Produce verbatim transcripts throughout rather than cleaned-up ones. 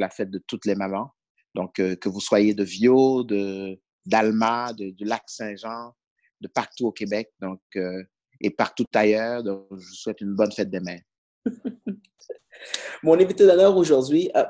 la fête de toutes les mamans. Donc, euh, que vous soyez de Viau, de, d'Alma, de, de Lac-Saint-Jean, de partout au Québec, donc, euh, et partout ailleurs. Donc, je vous souhaite une bonne fête des mères. Mon invité d'honneur aujourd'hui, euh,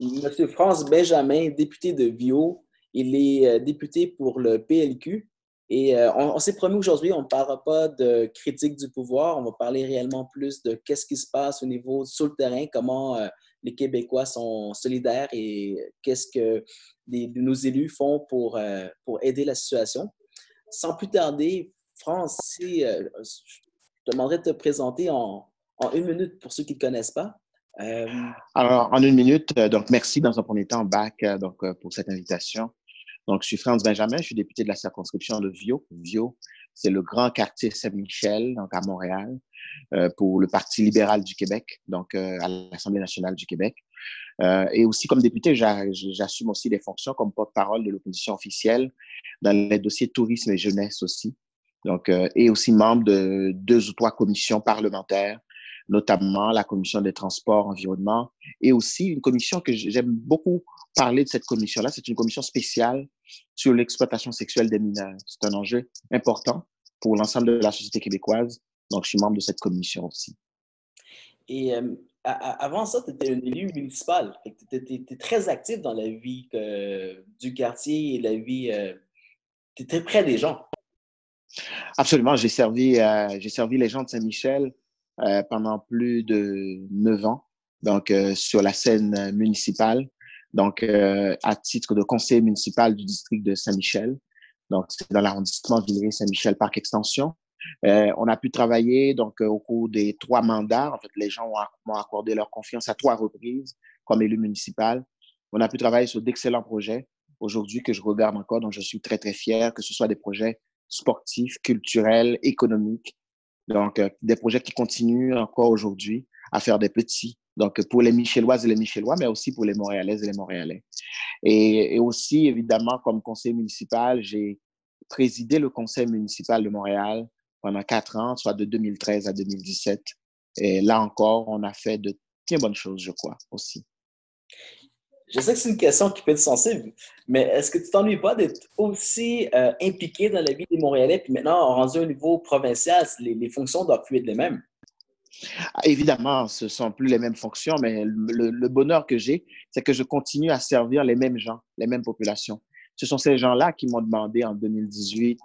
M. Franz Benjamin, député de Viau. Il est euh, député pour le P L Q. Et euh, on, on s'est promis aujourd'hui, on ne parlera pas de critique du pouvoir, on va parler réellement plus de qu'est-ce qui se passe au niveau sur le terrain, comment euh, les Québécois sont solidaires et qu'est-ce que des, nos élus font pour, euh, pour aider la situation. Sans plus tarder, Franz, si, euh, je te demanderais de te présenter en, en une minute pour ceux qui ne te connaissent pas. Euh... Alors, en une minute, donc merci dans un premier temps, Bac, donc, pour cette invitation. Donc, je suis Franz Benjamin, je suis député de la circonscription de Viau. Viau, c'est le grand quartier Saint-Michel, donc à Montréal, euh, pour le Parti libéral du Québec, donc euh, à l'Assemblée nationale du Québec. Euh, et aussi, comme député, j'a, j'assume aussi des fonctions comme porte-parole de l'opposition officielle dans les dossiers tourisme et jeunesse aussi. Donc, euh, et aussi membre de deux ou trois commissions parlementaires, notamment la commission des transports, environnement, et aussi une commission que j'aime beaucoup parler de cette commission-là. C'est une commission spéciale sur l'exploitation sexuelle des mineurs. C'est un enjeu important pour l'ensemble de la société québécoise. Donc, je suis membre de cette commission aussi. Et euh, avant ça, tu étais un élu municipal. Tu étais très actif dans la vie euh, du quartier et la vie... Euh, tu étais près des gens. Absolument. J'ai servi, euh, j'ai servi les gens de Saint-Michel Euh, pendant plus de neuf ans, donc euh, sur la scène municipale, donc euh, à titre de conseiller municipal du district de Saint-Michel, donc c'est dans l'arrondissement Villeray-Saint-Michel-Parc-Extension. Euh, on a pu travailler donc euh, au cours des trois mandats. En fait, les gens m'ont accordé leur confiance à trois reprises comme élu municipal. On a pu travailler sur d'excellents projets aujourd'hui que je regarde encore, dont je suis très très fier, que ce soit des projets sportifs, culturels, économiques. Donc, euh, des projets qui continuent encore aujourd'hui à faire des petits. Donc, pour les Michelloises et les Michellois, mais aussi pour les Montréalaises et les Montréalais. Et, et aussi, évidemment, comme conseiller municipal, j'ai présidé le conseil municipal de Montréal pendant quatre ans, soit de deux mille treize à deux mille dix-sept. Et là encore, on a fait de très bonnes choses, je crois, aussi. Je sais que c'est une question qui peut être sensible, mais est-ce que tu t'ennuies pas d'être aussi euh, impliqué dans la vie des Montréalais, puis maintenant, rendu au niveau provincial, les, les fonctions doivent plus être les mêmes? Évidemment, ce ne sont plus les mêmes fonctions, mais le, le bonheur que j'ai, c'est que je continue à servir les mêmes gens, les mêmes populations. Ce sont ces gens-là qui m'ont demandé en deux mille dix-huit,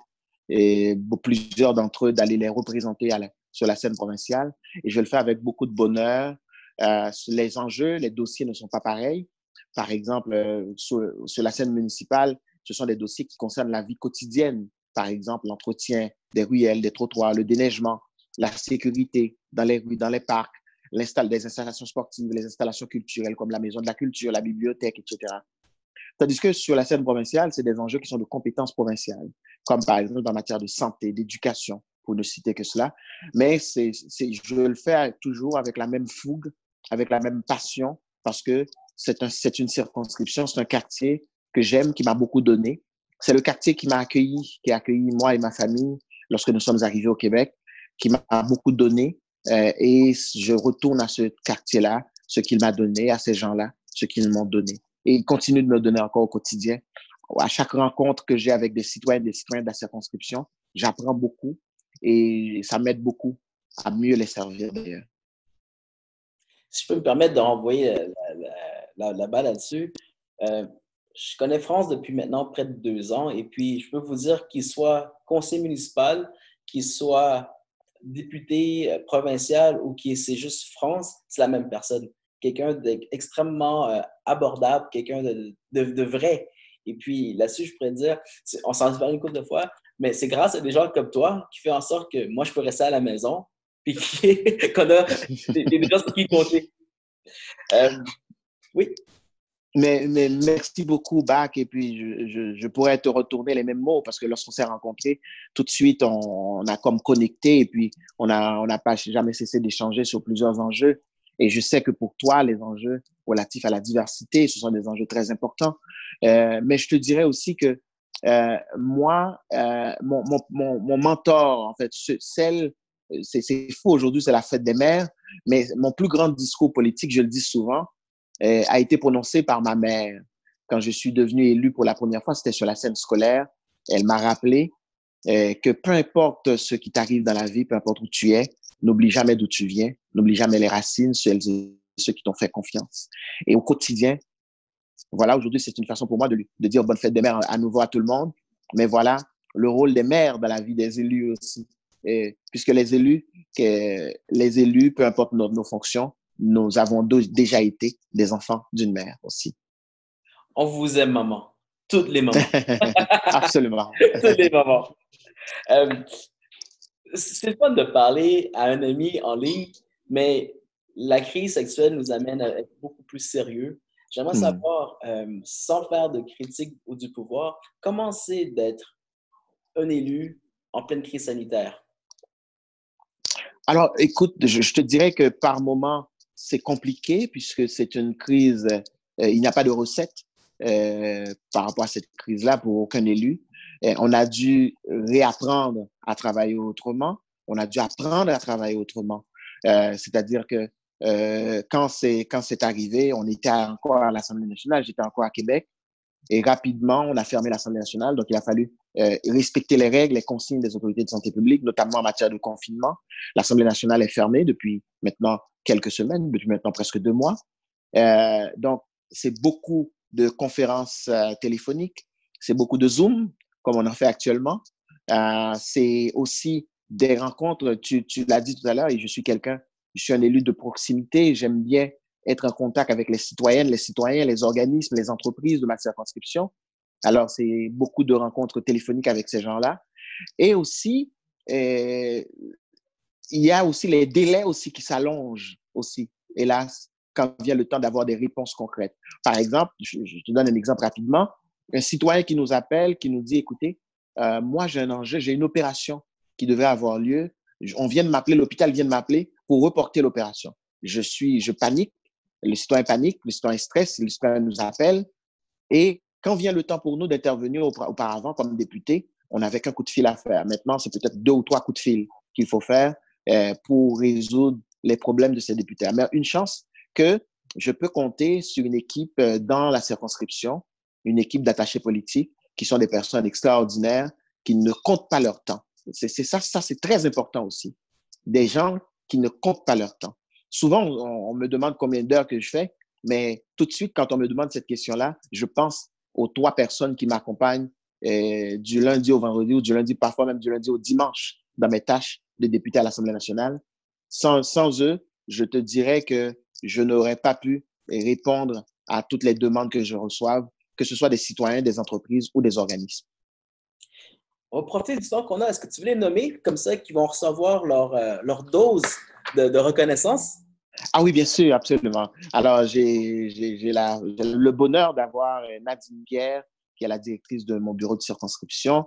et plusieurs d'entre eux, d'aller les représenter à la, sur la scène provinciale, et je le fais avec beaucoup de bonheur. Euh, les enjeux, les dossiers ne sont pas pareils. Par exemple, euh, sur, sur la scène municipale, ce sont des dossiers qui concernent la vie quotidienne. Par exemple, l'entretien des ruelles, des trottoirs, le déneigement, la sécurité dans les rues, dans les parcs, l'install- les installations sportives, les installations culturelles comme la maison de la culture, la bibliothèque, et cetera. Tandis que sur la scène provinciale, c'est des enjeux qui sont de compétences provinciales, comme par exemple en matière de santé, d'éducation, pour ne citer que cela. Mais c'est, c'est, je le fais toujours avec la même fougue, avec la même passion, parce que C'est, un, c'est une circonscription, c'est un quartier que j'aime, qui m'a beaucoup donné. C'est le quartier qui m'a accueilli, qui a accueilli moi et ma famille lorsque nous sommes arrivés au Québec, qui m'a beaucoup donné. Euh, et je retourne à ce quartier-là, ce qu'il m'a donné, à ces gens-là, ce qu'ils m'ont donné. Et ils continuent de me donner encore au quotidien. À chaque rencontre que j'ai avec des citoyens et des citoyens de la circonscription, j'apprends beaucoup et ça m'aide beaucoup à mieux les servir d'ailleurs. Si je peux me permettre de renvoyer la, la, la, la balle là-dessus, euh, je connais Franz depuis maintenant près de deux ans et puis je peux vous dire qu'il soit conseiller municipal, qu'il soit député euh, provincial ou qu'il c'est juste Franz, c'est la même personne. Quelqu'un d'extrêmement euh, abordable, quelqu'un de, de, de vrai. Et puis là-dessus, je pourrais dire, on s'en est parlé une couple de fois, mais c'est grâce à des gens comme toi qui fait en sorte que moi, je peux rester à la maison. Puis qu'on a des gens qui comptaient. Euh, oui. Mais, mais merci beaucoup, Bac. Et puis, je, je, je pourrais te retourner les mêmes mots parce que lorsqu'on s'est rencontrés, tout de suite, on, on a comme connecté et puis on n'a on a pas jamais cessé d'échanger sur plusieurs enjeux. Et je sais que pour toi, les enjeux relatifs à la diversité, ce sont des enjeux très importants. Euh, mais je te dirais aussi que euh, moi, euh, mon, mon, mon, mon mentor, en fait, celle... C'est, c'est fou, aujourd'hui, c'est la fête des mères, mais mon plus grand discours politique, je le dis souvent, euh, a été prononcée par ma mère. Quand je suis devenue élue pour la première fois, c'était sur la scène scolaire. Elle m'a rappelé euh, que peu importe ce qui t'arrive dans la vie, peu importe où tu es, n'oublie jamais d'où tu viens, n'oublie jamais les racines, celles et ceux qui t'ont fait confiance. Et au quotidien, voilà, aujourd'hui, c'est une façon pour moi de, de dire bonne fête des mères à nouveau à tout le monde. Mais voilà le rôle des mères dans la vie des élus aussi. Et, puisque les élus, que, les élus, peu importe nos, nos fonctions, nous avons do- déjà été des enfants d'une mère aussi. On vous aime, maman. Toutes les mamans. Absolument. Toutes les mamans. Euh, c'est fun de parler à un ami en ligne, mais la crise actuelle nous amène à être beaucoup plus sérieux. J'aimerais mmh. savoir, euh, sans faire de critique ou du pouvoir, comment c'est d'être un élu en pleine crise sanitaire? Alors, écoute, je, je te dirais que par moment, c'est compliqué puisque c'est une crise, euh, il n'y a pas de recette euh, par rapport à cette crise-là pour aucun élu. Et on a dû réapprendre à travailler autrement, on a dû apprendre à travailler autrement. Euh, c'est-à-dire que Euh, quand c'est quand c'est arrivé, on était encore à l'Assemblée nationale, j'étais encore à Québec, et rapidement on a fermé l'Assemblée nationale, donc il a fallu euh, respecter les règles, les consignes des autorités de santé publique, notamment en matière de confinement. L'Assemblée nationale est fermée depuis maintenant quelques semaines, depuis maintenant presque deux mois. Euh, donc c'est beaucoup de conférences euh, téléphoniques, c'est beaucoup de Zoom comme on en fait actuellement. Euh, c'est aussi des rencontres. Tu tu l'as dit tout à l'heure et je suis quelqu'un. Je suis un élu de proximité, j'aime bien être en contact avec les citoyennes, les citoyens, les organismes, les entreprises de ma circonscription. Alors, c'est beaucoup de rencontres téléphoniques avec ces gens-là. Et aussi, eh, il y a aussi les délais aussi qui s'allongent aussi, hélas, quand vient le temps d'avoir des réponses concrètes. Par exemple, je, je te donne un exemple rapidement, un citoyen qui nous appelle, qui nous dit, écoutez, euh, moi j'ai un enjeu, j'ai une opération qui devait avoir lieu, on vient de m'appeler, l'hôpital vient de m'appeler pour reporter l'opération. Je suis, je panique, le citoyen panique, le citoyen stresse, le citoyen nous appelle. Et quand vient le temps pour nous d'intervenir auparavant comme député, on n'avait qu'un coup de fil à faire. Maintenant, c'est peut-être deux ou trois coups de fil qu'il faut faire euh, pour résoudre les problèmes de ces députés. Mais une chance que je peux compter sur une équipe dans la circonscription, une équipe d'attachés politiques qui sont des personnes extraordinaires, qui ne comptent pas leur temps. C'est, c'est ça, ça, c'est très important aussi. Des gens qui ne comptent pas leur temps. Souvent, on, on me demande combien d'heures que je fais, mais tout de suite, quand on me demande cette question-là, je pense aux trois personnes qui m'accompagnent eh, du lundi au vendredi ou du lundi, parfois même du lundi au dimanche dans mes tâches de député à l'Assemblée nationale. Sans, sans eux, je te dirais que je n'aurais pas pu répondre à toutes les demandes que je reçois, que ce soit des citoyens, des entreprises ou des organismes. On va profiter du temps qu'on a. Est-ce que tu veux les nommer comme ça, qu'ils vont recevoir leur, euh, leur dose de, de reconnaissance? Ah oui, bien sûr, absolument. Alors, j'ai, j'ai, j'ai, la, j'ai le bonheur d'avoir Nadine Pierre, qui est la directrice de mon bureau de circonscription.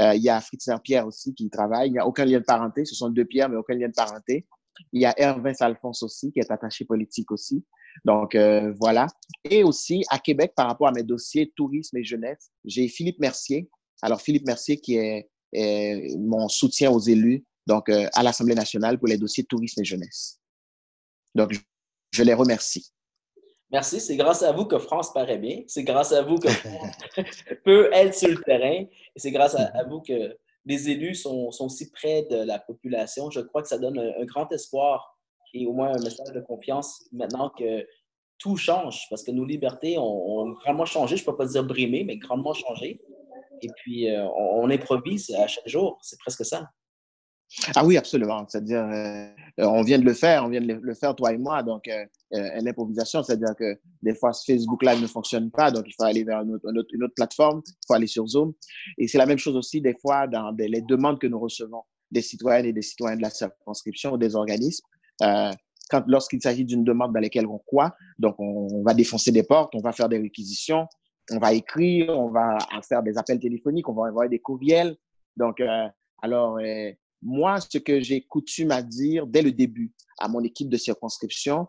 Euh, il y a Fritien Pierre aussi qui y travaille. Il n'y a aucun lien de parenté. Ce sont deux Pierres, mais aucun lien de parenté. Il y a Hervé Salfonso aussi, qui est attaché politique aussi. Donc, euh, voilà. Et aussi, à Québec, par rapport à mes dossiers tourisme et jeunesse, j'ai Philippe Mercier. Alors, Philippe Mercier, qui est, est mon soutien aux élus, donc euh, à l'Assemblée nationale pour les dossiers tourisme et jeunesse. Donc, je, je les remercie. Merci. C'est grâce à vous que France paraît bien. C'est grâce à vous que France peut être sur le terrain. Et c'est grâce à, à vous que les élus sont, sont si près de la population. Je crois que ça donne un, un grand espoir et au moins un message de confiance maintenant que tout change. Parce que nos libertés ont, ont grandement changé. Je ne peux pas dire brimé, mais grandement changé. Et puis, euh, on, on improvise à chaque jour. C'est presque ça. Ah oui, absolument. C'est-à-dire, euh, on vient de le faire, on vient de le faire, toi et moi. Donc, euh, euh, l'improvisation, c'est-à-dire que des fois, ce Facebook Live ne fonctionne pas. Donc, il faut aller vers une autre, une autre, une autre plateforme. Il faut aller sur Zoom. Et c'est la même chose aussi, des fois, dans des, les demandes que nous recevons des citoyennes et des citoyens de la circonscription ou des organismes. Euh, quand, lorsqu'il s'agit d'une demande dans laquelle on croit, donc on, on va défoncer des portes, on va faire des réquisitions. On va écrire, on va faire des appels téléphoniques, on va envoyer des courriels. Donc, euh, alors, euh, moi, ce que j'ai coutume à dire dès le début à mon équipe de circonscription,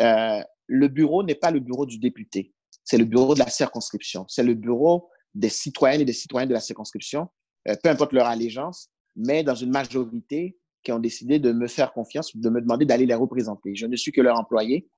euh, le bureau n'est pas le bureau du député, c'est le bureau de la circonscription, c'est le bureau des citoyennes et des citoyens de la circonscription, euh, peu importe leur allégeance, mais dans une majorité qui ont décidé de me faire confiance, de me demander d'aller les représenter. Je ne suis que leur employé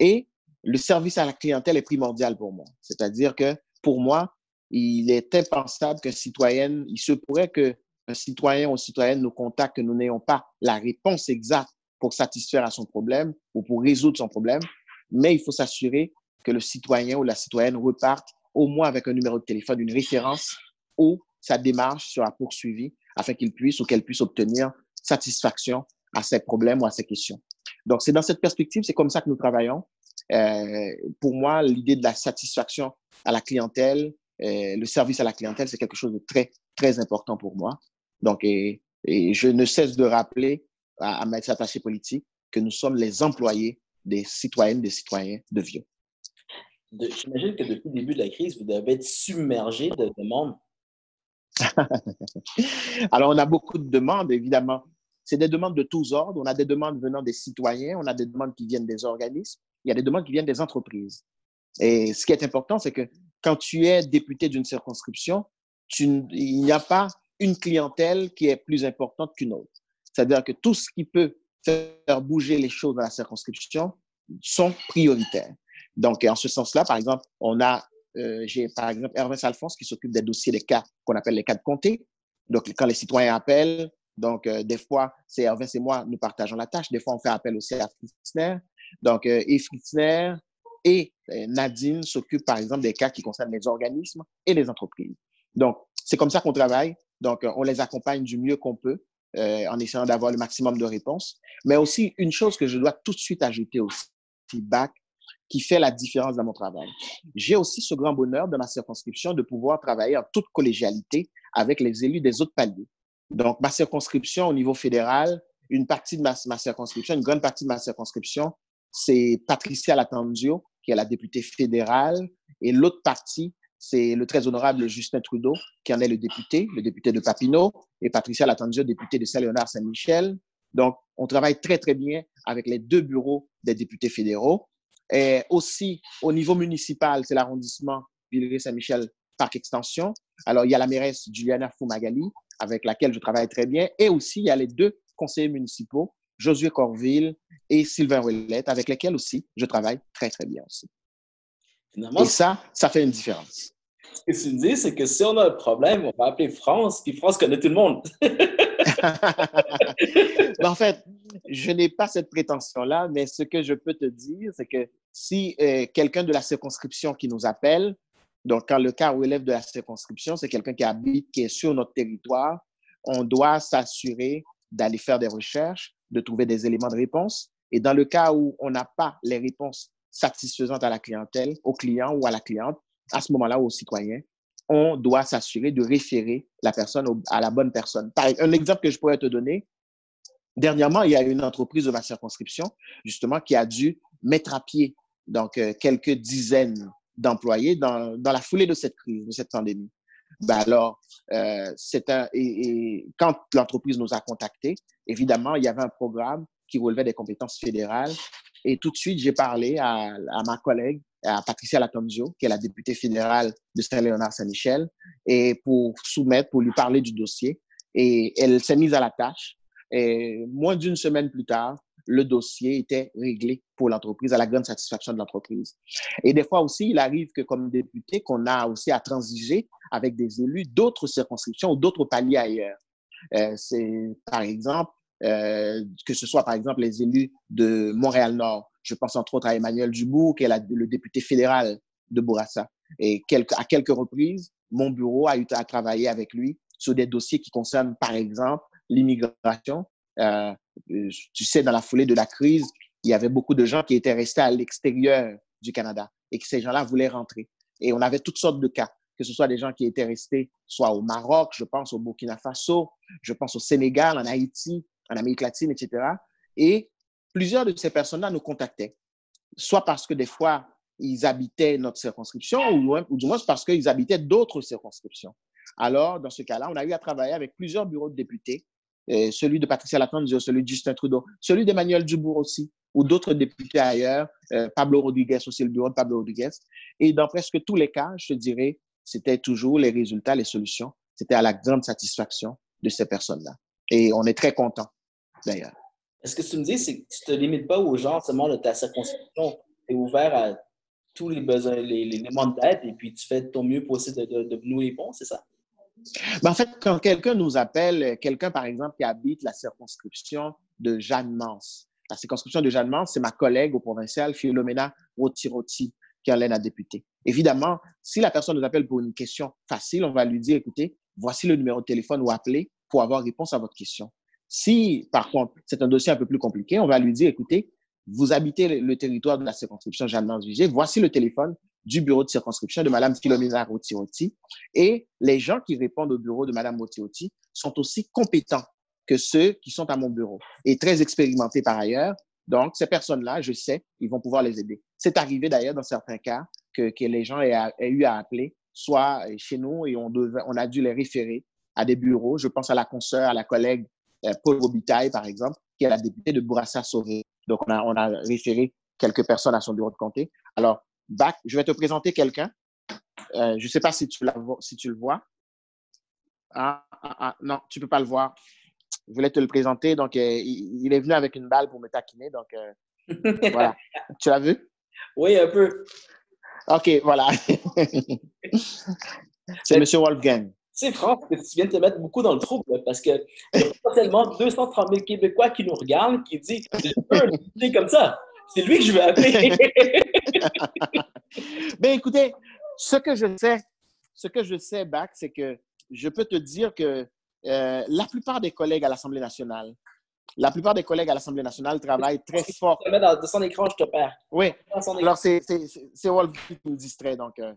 et le service à la clientèle est primordial pour moi. C'est-à-dire que, pour moi, il est impensable qu'un citoyen, il se pourrait qu'un citoyen ou une citoyenne nous contacte, que nous n'ayons pas la réponse exacte pour satisfaire à son problème ou pour résoudre son problème, mais il faut s'assurer que le citoyen ou la citoyenne reparte au moins avec un numéro de téléphone, une référence où sa démarche sera poursuivie afin qu'il puisse ou qu'elle puisse obtenir satisfaction à ses problèmes ou à ses questions. Donc, c'est dans cette perspective, c'est comme ça que nous travaillons. Euh, pour moi, l'idée de la satisfaction à la clientèle, euh, le service à la clientèle, c'est quelque chose de très, très important pour moi. Donc, et, et je ne cesse de rappeler à, à mes attachés politiques que nous sommes les employés des citoyennes, des citoyens de Vieux. De, j'imagine que depuis le début de la crise, vous devez être submergé de demandes. Alors, on a beaucoup de demandes, évidemment. C'est des demandes de tous ordres. On a des demandes venant des citoyens, on a des demandes qui viennent des organismes, il y a des demandes qui viennent des entreprises. Et ce qui est important, c'est que quand tu es député d'une circonscription, tu, il n'y a pas une clientèle qui est plus importante qu'une autre. C'est-à-dire que tout ce qui peut faire bouger les choses dans la circonscription sont prioritaires. Donc, en ce sens-là, par exemple, on a, euh, j'ai par exemple Hervé Salfonso qui s'occupe des dossiers des cas qu'on appelle les cas de comté. Donc, quand les citoyens appellent, donc euh, des fois, c'est Hervé et moi, nous partageons la tâche. Des fois, on fait appel aussi à Fritien. Donc, euh, et Fritien et euh, Nadine s'occupent, par exemple, des cas qui concernent les organismes et les entreprises. Donc, c'est comme ça qu'on travaille. Donc, euh, on les accompagne du mieux qu'on peut euh, en essayant d'avoir le maximum de réponses. Mais aussi, une chose que je dois tout de suite ajouter au feedback, qui fait la différence dans mon travail. J'ai aussi ce grand bonheur de ma circonscription de pouvoir travailler en toute collégialité avec les élus des autres paliers. Donc, ma circonscription au niveau fédéral, une partie de ma, ma circonscription, une grande partie de ma circonscription, c'est Patricia Lattanzio, qui est la députée fédérale, et l'autre partie, c'est le très honorable Justin Trudeau, qui en est le député, le député de Papineau, et Patricia Lattanzio, députée de Saint-Léonard-Saint-Michel. Donc, on travaille très, très bien avec les deux bureaux des députés fédéraux. Et aussi, au niveau municipal, c'est l'arrondissement Villeray-Saint-Michel Parc Extension. Alors, il y a la mairesse Giuliana Fumagalli, avec laquelle je travaille très bien. Et aussi, il y a les deux conseillers municipaux, Josué Corville et Sylvain Ouellette, avec lesquels aussi je travaille très, très bien aussi. Finalement, et ça, ça fait une différence. Ce que tu me dis, c'est que si on a un problème, on va appeler France, puis France connaît tout le monde. Ben en fait, je n'ai pas cette prétention-là, mais ce que je peux te dire, c'est que si euh, quelqu'un de la circonscription qui nous appelle, donc quand le cas relève de la circonscription, c'est quelqu'un qui habite, qui est sur notre territoire, on doit s'assurer d'aller faire des recherches, de trouver des éléments de réponse. Et dans le cas où on n'a pas les réponses satisfaisantes à la clientèle, au client ou à la cliente, à ce moment-là, aux citoyens, on doit s'assurer de référer la personne au, à la bonne personne. Par, un exemple que je pourrais te donner, dernièrement, il y a une entreprise de ma circonscription, justement, qui a dû mettre à pied donc euh, quelques dizaines d'employés dans, dans la foulée de cette crise, de cette pandémie. Ben alors, euh, c'est un, et, et quand l'entreprise nous a contactés, évidemment, il y avait un programme qui relevait des compétences fédérales. Et tout de suite, j'ai parlé à, à ma collègue, à Patricia Lattanzio, qui est la députée fédérale de Saint-Léonard-Saint-Michel, et pour soumettre, pour lui parler du dossier. Et elle s'est mise à la tâche. Et moins d'une semaine plus tard, le dossier était réglé pour l'entreprise, à la grande satisfaction de l'entreprise. Et des fois aussi, il arrive que comme député, qu'on a aussi à transiger avec des élus d'autres circonscriptions ou d'autres paliers ailleurs. Euh, c'est, par exemple, Euh, que ce soit, par exemple, les élus de Montréal-Nord. Je pense entre autres à Emmanuel Dubourg, qui est la, le député fédéral de Bourassa. Et quelques, à quelques reprises, mon bureau a eu à travailler avec lui sur des dossiers qui concernent, par exemple, l'immigration. Euh, tu sais, dans la foulée de la crise, il y avait beaucoup de gens qui étaient restés à l'extérieur du Canada et que ces gens-là voulaient rentrer. Et on avait toutes sortes de cas, que ce soit des gens qui étaient restés soit au Maroc, je pense au Burkina Faso, je pense au Sénégal, en Haïti, en Amérique latine, et cetera. Et plusieurs de ces personnes-là nous contactaient, soit parce que des fois, ils habitaient notre circonscription ou, ou du moins parce qu'ils habitaient d'autres circonscriptions. Alors, dans ce cas-là, on a eu à travailler avec plusieurs bureaux de députés, euh, celui de Patricia Lattanzio, celui de Justin Trudeau, celui d'Emmanuel Dubourg aussi, ou d'autres députés ailleurs, euh, Pablo Rodriguez aussi, le bureau de Pablo Rodriguez. Et dans presque tous les cas, je te dirais, c'était toujours les résultats, les solutions, c'était à la grande satisfaction de ces personnes-là. Et on est très contents, d'ailleurs. Ce que tu me dis, c'est que tu ne te limites pas aux gens seulement de ta circonscription. es ouvert à tous les besoins, les, les demandes d'aide, et puis tu fais ton mieux possible de, de, de nouer les ponts, c'est ça? Mais en fait, quand quelqu'un nous appelle, quelqu'un, par exemple, qui habite la circonscription de Jeanne-Mance, la circonscription de Jeanne-Mance, c'est ma collègue au provincial, Filomena Rotiroti, qui en est la députée. Évidemment, si la personne nous appelle pour une question facile, on va lui dire, écoutez, voici le numéro de téléphone ou appelez pour avoir réponse à votre question. Si, par contre, c'est un dossier un peu plus compliqué, on va lui dire, écoutez, vous habitez le territoire de la circonscription Jeanne-Mance-Vigée, voici le téléphone du bureau de circonscription de Mme Filomena Rotiroti. Et les gens qui répondent au bureau de Mme Rotiroti sont aussi compétents que ceux qui sont à mon bureau et très expérimentés par ailleurs. Donc, ces personnes-là, je sais, ils vont pouvoir les aider. C'est arrivé d'ailleurs dans certains cas que, que les gens aient, aient eu à appeler, soit chez nous, et on, devait, on a dû les référer à des bureaux. Je pense à la consoeur, à la collègue euh, Paule Robitaille, par exemple, qui est la députée de Bourassa-Sauvé. Donc, on a, on a référé quelques personnes à son bureau de comté. Alors, Bac, je vais te présenter quelqu'un. Euh, je ne sais pas si tu, la vois, si tu le vois. Ah, ah, ah, non, tu ne peux pas le voir. Je voulais te le présenter. Donc, euh, il, il est venu avec une balle pour me taquiner. Donc, euh, voilà. Tu l'as vu? Oui, un peu. OK, voilà. C'est M. Wolfgang. C'est franc que tu viens de te mettre beaucoup dans le trouble parce qu'il y a potentiellement deux cent trente mille Québécois qui nous regardent qui disent « Je veux un idée comme ça. C'est lui que je veux appeler. » Bien, écoutez, ce que je sais, ce que je sais, Bac, c'est que je peux te dire que euh, la plupart des collègues à l'Assemblée nationale, la plupart des collègues à l'Assemblée nationale travaillent très fort. Je te mets dans son écran, je te perds. Oui. Alors, c'est Wolfgang qui nous distrait, donc euh,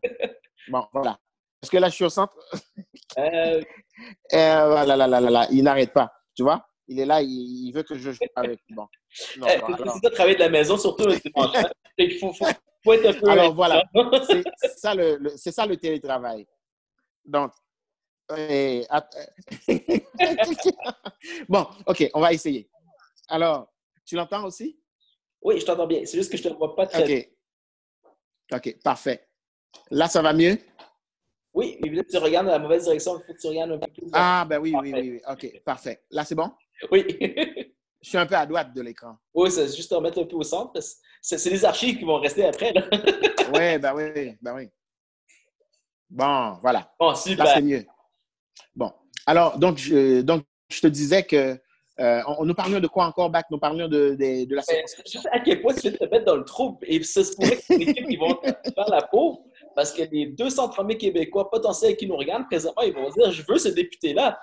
bon, voilà. Parce que là, je suis au centre. euh... Et là, là, là, là, là, il n'arrête pas, tu vois? Il est là, il veut que je joue avec. Bon. Non, eh, bon, alors... de travailler de la maison, surtout. Il faut, faut, faut être un peu... Alors, voilà. C'est ça, le, le, c'est ça le télétravail. Donc, et... bon, OK, on va essayer. Alors, tu l'entends aussi? Oui, je t'entends bien. C'est juste que je ne te vois pas très bien. Okay. OK, parfait. Là, ça va mieux? Oui, mais là, tu regardes dans la mauvaise direction, il faut que tu regardes un peu plus. Ah, ben oui, oui, oui, oui. OK, parfait. Là, c'est bon? Oui. Je suis un peu à droite de l'écran. Oui, c'est juste en mettre un peu au centre. C'est les archives qui vont rester après, là. Oui, ben oui, ben oui. Bon, voilà. Bon, super. Là, c'est mieux. Bon, alors, donc, je, donc, je te disais que euh, on, nous parlions de quoi encore, Bac? Nous parlions de, de, de la circonscription. À quel point tu veux te mettre dans le trouble? Et ça se pourrait que les équipes vont faire la peau. Parce que les deux cent trente mille Québécois potentiels qui nous regardent présentement, ils vont dire « Je veux ce député-là! »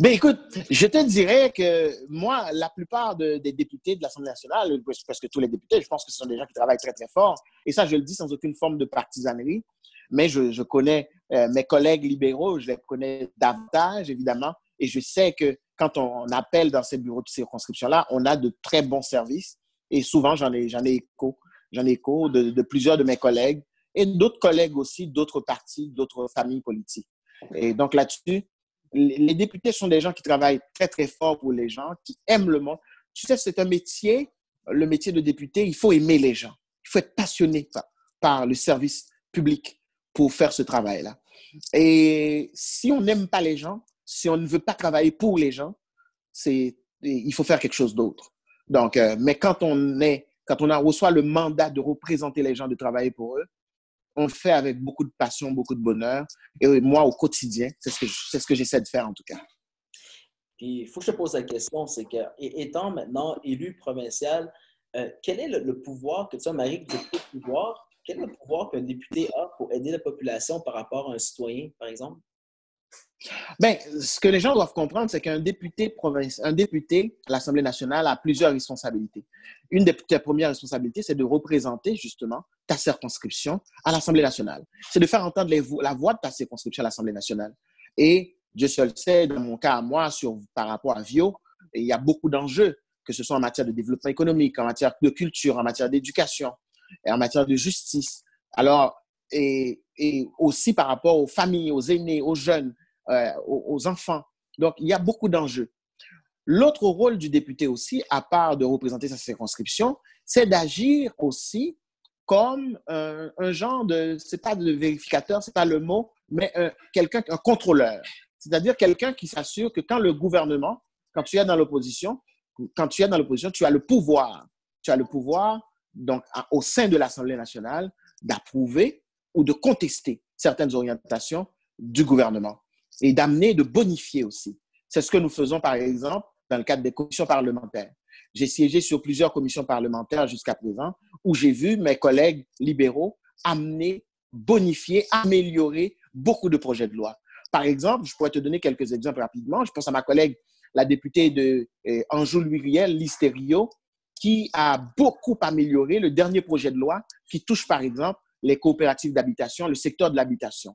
Ben écoute, je te dirais que moi, la plupart de, des députés de l'Assemblée nationale, parce que tous les députés, je pense que ce sont des gens qui travaillent très, très fort. Et ça, je le dis sans aucune forme de partisanerie. Mais je, je connais euh, mes collègues libéraux, je les connais davantage, évidemment. Et je sais que quand on, on appelle dans ces bureaux de circonscription-là, on a de très bons services. Et souvent, j'en ai, j'en ai écho. J'en ai écho de, de plusieurs de mes collègues. Et d'autres collègues aussi, d'autres partis, d'autres familles politiques. Et donc là-dessus, les députés sont des gens qui travaillent très, très fort pour les gens, qui aiment le monde. Tu sais, c'est un métier, le métier de député, il faut aimer les gens. Il faut être passionné par, par le service public pour faire ce travail-là. Et si on n'aime pas les gens, si on ne veut pas travailler pour les gens, c'est, il faut faire quelque chose d'autre. Donc, euh, mais quand on est, quand on reçoit le mandat de représenter les gens, de travailler pour eux, on le fait avec beaucoup de passion, beaucoup de bonheur. Et moi, au quotidien, c'est ce que je, c'est ce que j'essaie de faire, en tout cas. Puis, il faut que je te pose la question, c'est que, étant maintenant élu provincial, euh, quel est le, le pouvoir que tu as, Marie, que tu as le pouvoir? Quel est le pouvoir qu'un député a pour aider la population par rapport à un citoyen, par exemple? Bien, ce que les gens doivent comprendre, c'est qu'un député, provinci... un député à l'Assemblée nationale a plusieurs responsabilités. Une des premières responsabilités, c'est de représenter, justement, ta circonscription à l'Assemblée nationale. C'est de faire entendre les vo- la voix de ta circonscription à l'Assemblée nationale. Et Dieu seul sait, dans mon cas à moi, sur, par rapport à Vio, il y a beaucoup d'enjeux, que ce soit en matière de développement économique, en matière de culture, en matière d'éducation, et en matière de justice. Alors, et, et aussi par rapport aux familles, aux aînés, aux jeunes, euh, aux, aux enfants. Donc, il y a beaucoup d'enjeux. L'autre rôle du député aussi, à part de représenter sa circonscription, c'est d'agir aussi comme un, un genre de, c'est pas de vérificateur, c'est pas le mot, mais un, quelqu'un, un contrôleur. C'est-à-dire quelqu'un qui s'assure que quand le gouvernement, quand tu es dans l'opposition, quand tu es dans l'opposition, tu as le pouvoir. Tu as le pouvoir donc à, au sein de l'Assemblée nationale, d'approuver ou de contester certaines orientations du gouvernement et d'amener, de bonifier aussi. C'est ce que nous faisons, par exemple, dans le cadre des commissions parlementaires. J'ai siégé sur plusieurs commissions parlementaires jusqu'à présent où j'ai vu mes collègues libéraux amener, bonifier, améliorer beaucoup de projets de loi. Par exemple, je pourrais te donner quelques exemples rapidement. Je pense à ma collègue, la députée de eh, Anjou-Louis-Riel, Listerio, qui a beaucoup amélioré le dernier projet de loi qui touche, par exemple, les coopératives d'habitation, le secteur de l'habitation.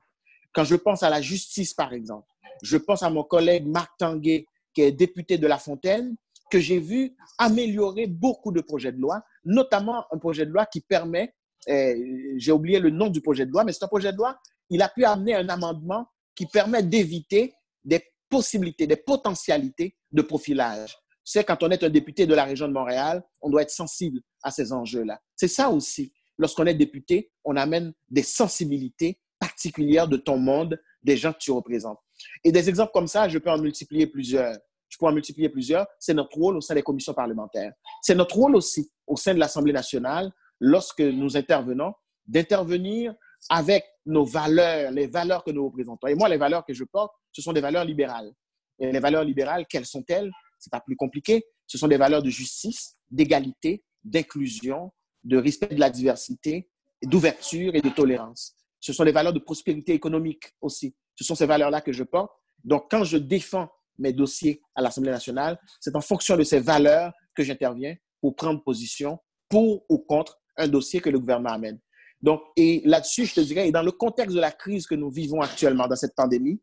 Quand je pense à la justice, par exemple, je pense à mon collègue Marc Tanguay, qui est député de La Fontaine, que j'ai vu améliorer beaucoup de projets de loi, notamment un projet de loi qui permet, eh, j'ai oublié le nom du projet de loi, mais c'est un projet de loi, il a pu amener un amendement qui permet d'éviter des possibilités, des potentialités de profilage. C'est quand on est un député de la région de Montréal, on doit être sensible à ces enjeux-là. C'est ça aussi. Lorsqu'on est député, on amène des sensibilités particulières de ton monde, des gens que tu représentes. Et des exemples comme ça, je peux en multiplier plusieurs. Je peux en multiplier plusieurs. C'est notre rôle au sein des commissions parlementaires. C'est notre rôle aussi au sein de l'Assemblée nationale, lorsque nous intervenons, d'intervenir avec nos valeurs, les valeurs que nous représentons. Et moi, les valeurs que je porte, ce sont des valeurs libérales. Et les valeurs libérales, quelles sont-elles? C'est pas plus compliqué. Ce sont des valeurs de justice, d'égalité, d'inclusion, de respect de la diversité, d'ouverture et de tolérance. Ce sont des valeurs de prospérité économique aussi. Ce sont ces valeurs-là que je porte. Donc, quand je défends mes dossiers à l'Assemblée nationale, c'est en fonction de ces valeurs que j'interviens pour prendre position pour ou contre un dossier que le gouvernement amène. Donc, et là-dessus, je te dirais, et dans le contexte de la crise que nous vivons actuellement, dans cette pandémie,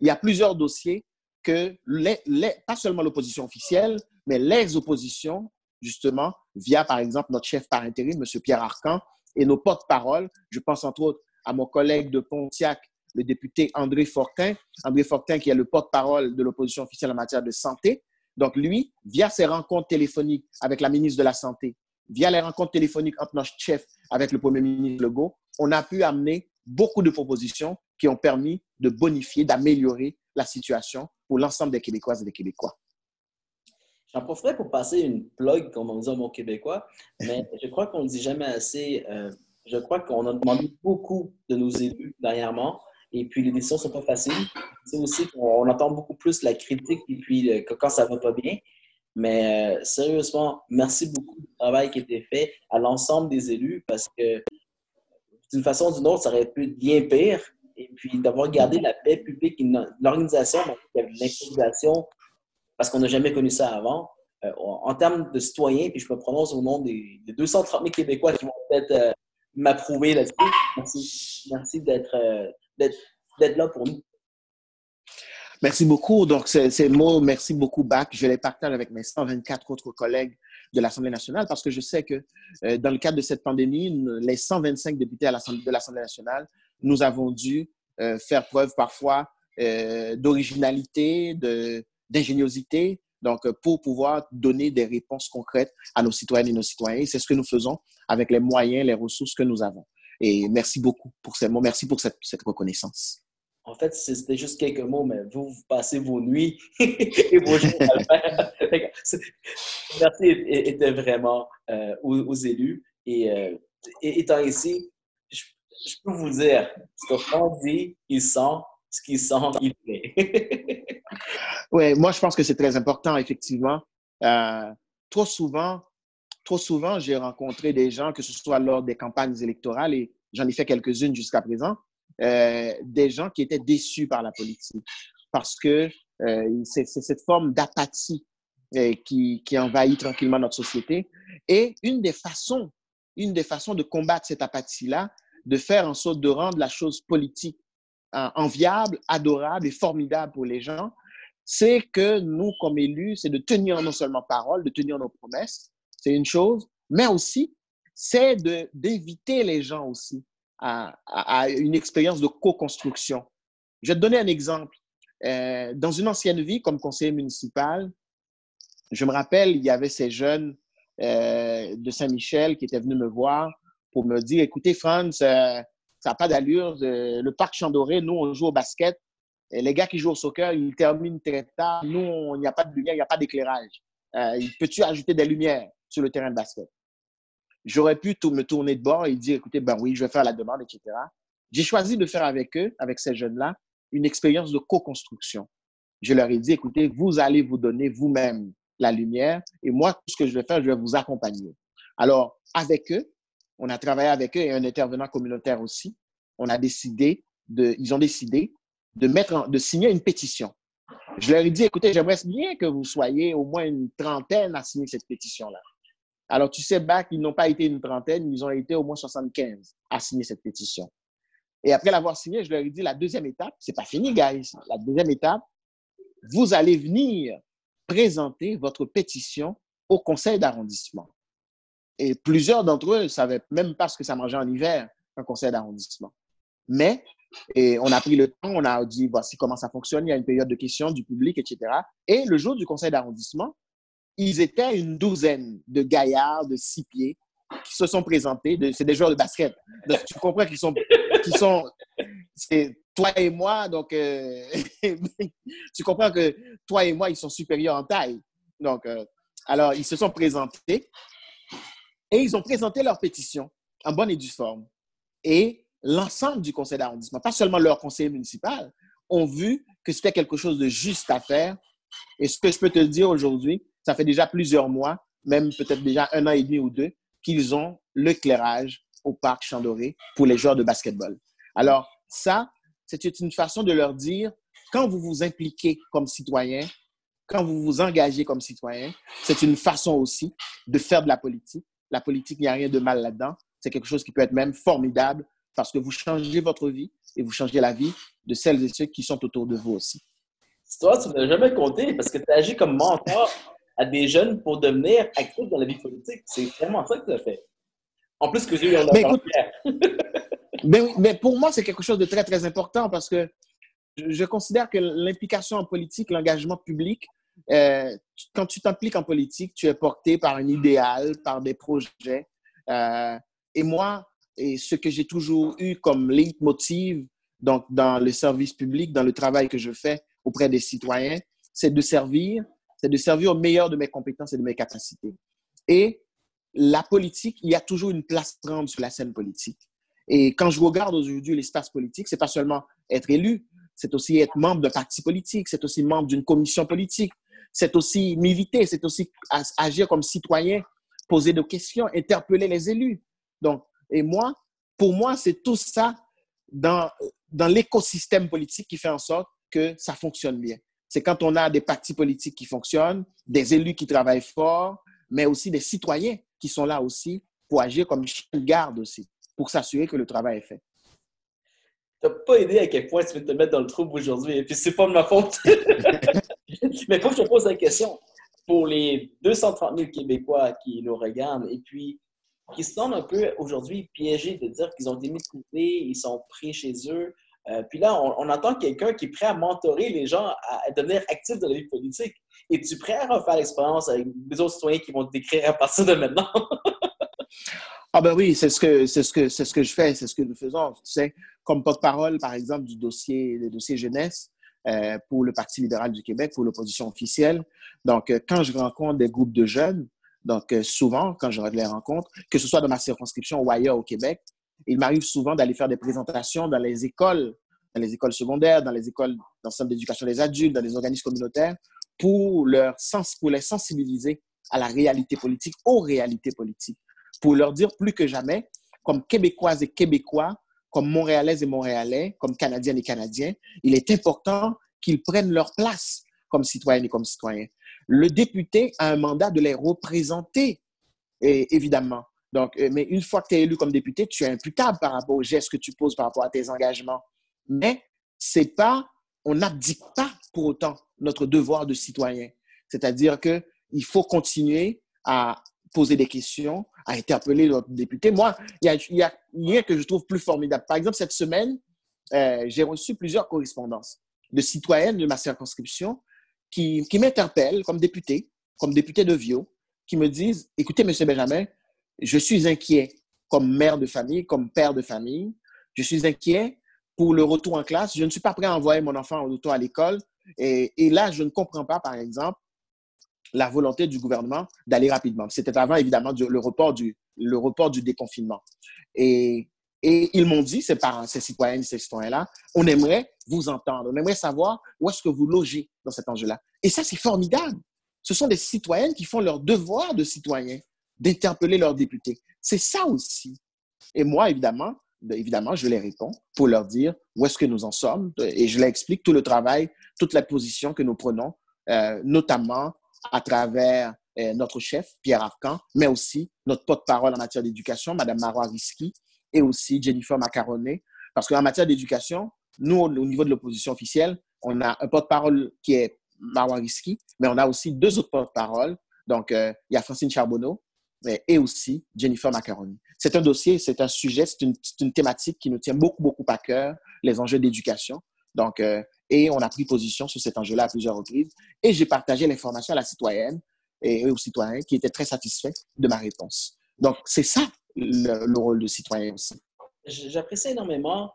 il y a plusieurs dossiers que, les, les, pas seulement l'opposition officielle, mais les oppositions, justement, via, par exemple, notre chef par intérim, M. Pierre Arcand, et nos porte-paroles. Je pense, entre autres, à mon collègue de Pontiac, le député André Fortin. André Fortin, qui est le porte-parole de l'opposition officielle en matière de santé. Donc, lui, via ses rencontres téléphoniques avec la ministre de la Santé, via les rencontres téléphoniques entre notre chef avec le premier ministre Legault, on a pu amener beaucoup de propositions qui ont permis de bonifier, d'améliorer la situation pour l'ensemble des Québécoises et des Québécois. J'en profiterai pour passer une plug, comme on dit au mot québécois, mais je crois qu'on ne dit jamais assez. Euh, je crois qu'on a demandé beaucoup de nos élus dernièrement, et puis les décisions ne sont pas faciles. C'est aussi qu'on entend beaucoup plus la critique et puis euh, quand ça ne va pas bien. Mais euh, sérieusement, merci beaucoup du travail qui a été fait à l'ensemble des élus parce que d'une façon ou d'une autre, ça aurait pu être bien pire. Et puis d'avoir gardé la paix publique, l'organisation, l'improvisation, parce qu'on n'a jamais connu ça avant. Euh, en termes de citoyens, puis je me prononce au nom des, des deux cent trente mille Québécois qui vont peut-être euh, m'approuver là-dessus. Merci, merci d'être, euh, d'être, d'être là pour nous. Merci beaucoup. Donc, ces mots, merci beaucoup, Bac. Je les partage avec mes cent vingt-quatre autres collègues de l'Assemblée nationale parce que je sais que euh, dans le cadre de cette pandémie, nous, les cent vingt-cinq députés à l'Assemblée, de l'Assemblée nationale, nous avons dû euh, faire preuve parfois euh, d'originalité, de, d'ingéniosité, donc pour pouvoir donner des réponses concrètes à nos citoyennes et nos citoyens. Et c'est ce que nous faisons avec les moyens, les ressources que nous avons. Et merci beaucoup pour ces mots. Merci pour cette, cette reconnaissance. En fait, c'était juste quelques mots, mais vous, vous passez vos nuits et vos jours à le faire. Merci était vraiment euh, aux, aux élus. Et euh, étant ici, je, je peux vous dire, ce que Franz dit, il sent, ce qu'il sent, il fait. Oui, moi, je pense que c'est très important, effectivement. Euh, trop souvent, trop souvent, j'ai rencontré des gens, que ce soit lors des campagnes électorales, et j'en ai fait quelques-unes jusqu'à présent, Euh, des gens qui étaient déçus par la politique parce que euh, c'est, c'est cette forme d'apathie euh, qui, qui envahit tranquillement notre société. Et une des façons, une des façons de combattre cette apathie-là, de faire en sorte de rendre la chose politique hein, enviable, adorable et formidable pour les gens, c'est que nous, comme élus, c'est de tenir non seulement parole, de tenir nos promesses, c'est une chose, mais aussi, c'est de, d'éviter les gens aussi. À, à une expérience de co-construction. Je vais te donner un exemple. Euh, dans une ancienne vie, comme conseiller municipal, je me rappelle, il y avait ces jeunes euh, de Saint-Michel qui étaient venus me voir pour me dire, écoutez, Franz, euh, ça n'a pas d'allure. Euh, le parc Champ-Doré, nous, on joue au basket. Et les gars qui jouent au soccer, ils terminent très tard. Nous, il n'y a pas de lumière, il n'y a pas d'éclairage. Euh, peux-tu ajouter des lumières sur le terrain de basket? J'aurais pu tout, me tourner de bord et dire, écoutez, ben oui, je vais faire la demande, et cetera. J'ai choisi de faire avec eux, avec ces jeunes-là, une expérience de co-construction. Je leur ai dit, écoutez, vous allez vous donner vous-même la lumière et moi, tout ce que je vais faire, je vais vous accompagner. Alors, avec eux, on a travaillé avec eux et un intervenant communautaire aussi. On a décidé, de, ils ont décidé de, mettre en, de signer une pétition. Je leur ai dit, écoutez, j'aimerais bien que vous soyez au moins une trentaine à signer cette pétition-là. Alors, tu sais, Bac, ils n'ont pas été une trentaine, ils ont été au moins soixante-quinze à signer cette pétition. Et après l'avoir signée, je leur ai dit, la deuxième étape, c'est pas fini, guys. La deuxième étape, vous allez venir présenter votre pétition au conseil d'arrondissement. Et plusieurs d'entre eux ne savaient même pas ce que ça mangeait en hiver, un conseil d'arrondissement. Mais et on a pris le temps, on a dit voici comment ça fonctionne, il y a une période de questions du public, et cetera. Et le jour du conseil d'arrondissement, ils étaient une douzaine de gaillards de six pieds qui se sont présentés. De, c'est des joueurs de basket. Donc, tu comprends qu'ils sont, qu'ils sont, c'est toi et moi. Donc, euh, tu comprends que toi et moi, ils sont supérieurs en taille. Donc, euh, alors, ils se sont présentés. Et ils ont présenté leur pétition en bonne et due forme. Et l'ensemble du conseil d'arrondissement, pas seulement leur conseiller municipal, ont vu que c'était quelque chose de juste à faire. Et ce que je peux te dire aujourd'hui, ça fait déjà plusieurs mois, même peut-être déjà un an et demi ou deux, qu'ils ont l'éclairage au parc Champ-Doré pour les joueurs de basketball. Alors ça, c'était une façon de leur dire, quand vous vous impliquez comme citoyen, quand vous vous engagez comme citoyen, c'est une façon aussi de faire de la politique. La politique, il n'y a rien de mal là-dedans. C'est quelque chose qui peut être même formidable parce que vous changez votre vie et vous changez la vie de celles et ceux qui sont autour de vous aussi. Cette histoire, tu ne l'as jamais compté parce que tu agis comme mentor à des jeunes pour devenir actifs dans la vie politique. C'est vraiment ça que tu as fait. En plus que j'ai eu un enfant Pierre. mais, mais pour moi, c'est quelque chose de très, très important parce que je considère que l'implication en politique, l'engagement public, Euh, quand tu t'impliques en politique, tu es porté par un idéal, par des projets. Euh, et moi, et ce que j'ai toujours eu comme leitmotiv donc dans le service public, dans le travail que je fais auprès des citoyens, c'est de servir, c'est de servir au meilleur de mes compétences et de mes capacités. Et la politique, il y a toujours une place grande sur la scène politique. Et quand je regarde aujourd'hui l'espace politique, c'est pas seulement être élu, c'est aussi être membre d'un parti politique, c'est aussi membre d'une commission politique. C'est aussi militer, c'est aussi agir comme citoyen, poser des questions, interpeller les élus. Donc, et moi, pour moi, c'est tout ça dans, dans l'écosystème politique qui fait en sorte que ça fonctionne bien. C'est quand on a des partis politiques qui fonctionnent, des élus qui travaillent fort, mais aussi des citoyens qui sont là aussi pour agir comme chien de garde aussi, pour s'assurer que le travail est fait. T'as pas idée à quel point tu veux te mettre dans le trouble aujourd'hui, et puis c'est pas de ma faute. Mais faut que je te pose la question. Pour les deux cent trente mille Québécois qui nous regardent et puis qui se sentent un peu aujourd'hui piégés de dire qu'ils ont été mis de côté, ils sont pris chez eux. Euh, puis là, on, on entend quelqu'un qui est prêt à mentorer les gens à, à devenir actifs de la vie politique. Es-tu prêt à refaire l'expérience avec les autres citoyens qui vont te décrire à partir de maintenant? Ah ben oui, c'est ce que c'est ce que c'est ce que je fais, c'est ce que nous faisons. Tu sais, comme porte-parole, par exemple, du dossier des dossiers jeunesse. Euh, pour le Parti libéral du Québec, pour l'opposition officielle. Donc, euh, quand je rencontre des groupes de jeunes, donc euh, souvent, quand je les rencontre, que ce soit dans ma circonscription ou ailleurs au Québec, il m'arrive souvent d'aller faire des présentations dans les écoles, dans les écoles secondaires, dans les écoles, dans le centre d'éducation des adultes, dans les organismes communautaires, pour, leur sens, pour les sensibiliser à la réalité politique, aux réalités politiques, pour leur dire plus que jamais, comme Québécoises et Québécois, comme Montréalaises et Montréalais, comme Canadiennes et Canadiens, il est important qu'ils prennent leur place comme citoyennes et comme citoyens. Le député a un mandat de les représenter, et, évidemment. Donc, mais une fois que tu es élu comme député, tu es imputable par rapport aux gestes que tu poses, par rapport à tes engagements. Mais c'est pas, on n'abdique pas pour autant notre devoir de citoyen. C'est-à-dire qu'il faut continuer à poser des questions, à interpeller notre député. Moi, il y a, il y a rien que je trouve plus formidable. Par exemple, cette semaine, euh, j'ai reçu plusieurs correspondances de citoyennes de ma circonscription qui, qui m'interpellent comme député, comme député de Viau, qui me disent « Écoutez, M. Benjamin, je suis inquiet comme mère de famille, comme père de famille. Je suis inquiet pour le retour en classe. Je ne suis pas prêt à envoyer mon enfant en retour à l'école. Et, et là, je ne comprends pas, par exemple, la volonté du gouvernement d'aller rapidement. C'était avant, évidemment, du, le report du, le report du déconfinement. Et, et ils m'ont dit, ces parents, ces citoyennes, ces citoyens-là, on aimerait vous entendre, on aimerait savoir où est-ce que vous logez dans cet enjeu-là. Et ça, c'est formidable. Ce sont des citoyennes qui font leur devoir de citoyens, d'interpeller leurs députés. C'est ça aussi. Et moi, évidemment, évidemment, je les réponds pour leur dire où est-ce que nous en sommes. Et je leur explique tout le travail, toute la position que nous prenons, euh, notamment à travers euh, notre chef, Pierre Arcand, mais aussi notre porte-parole en matière d'éducation, Mme Marwah Rizqy, et aussi Jennifer Maccarone. Parce qu'en matière d'éducation, nous, au niveau de l'opposition officielle, on a un porte-parole qui est Marwah Rizqy, mais on a aussi deux autres porte-paroles. Donc, euh, il y a Francine Charbonneau et aussi Jennifer Maccarone. C'est un dossier, c'est un sujet, c'est une, c'est une thématique qui nous tient beaucoup, beaucoup à cœur, les enjeux d'éducation. Donc, euh, et on a pris position sur cet enjeu-là à plusieurs reprises. Et j'ai partagé l'information à la citoyenne et aux citoyens qui étaient très satisfaits de ma réponse. Donc, c'est ça le, le rôle de citoyen aussi. J'apprécie énormément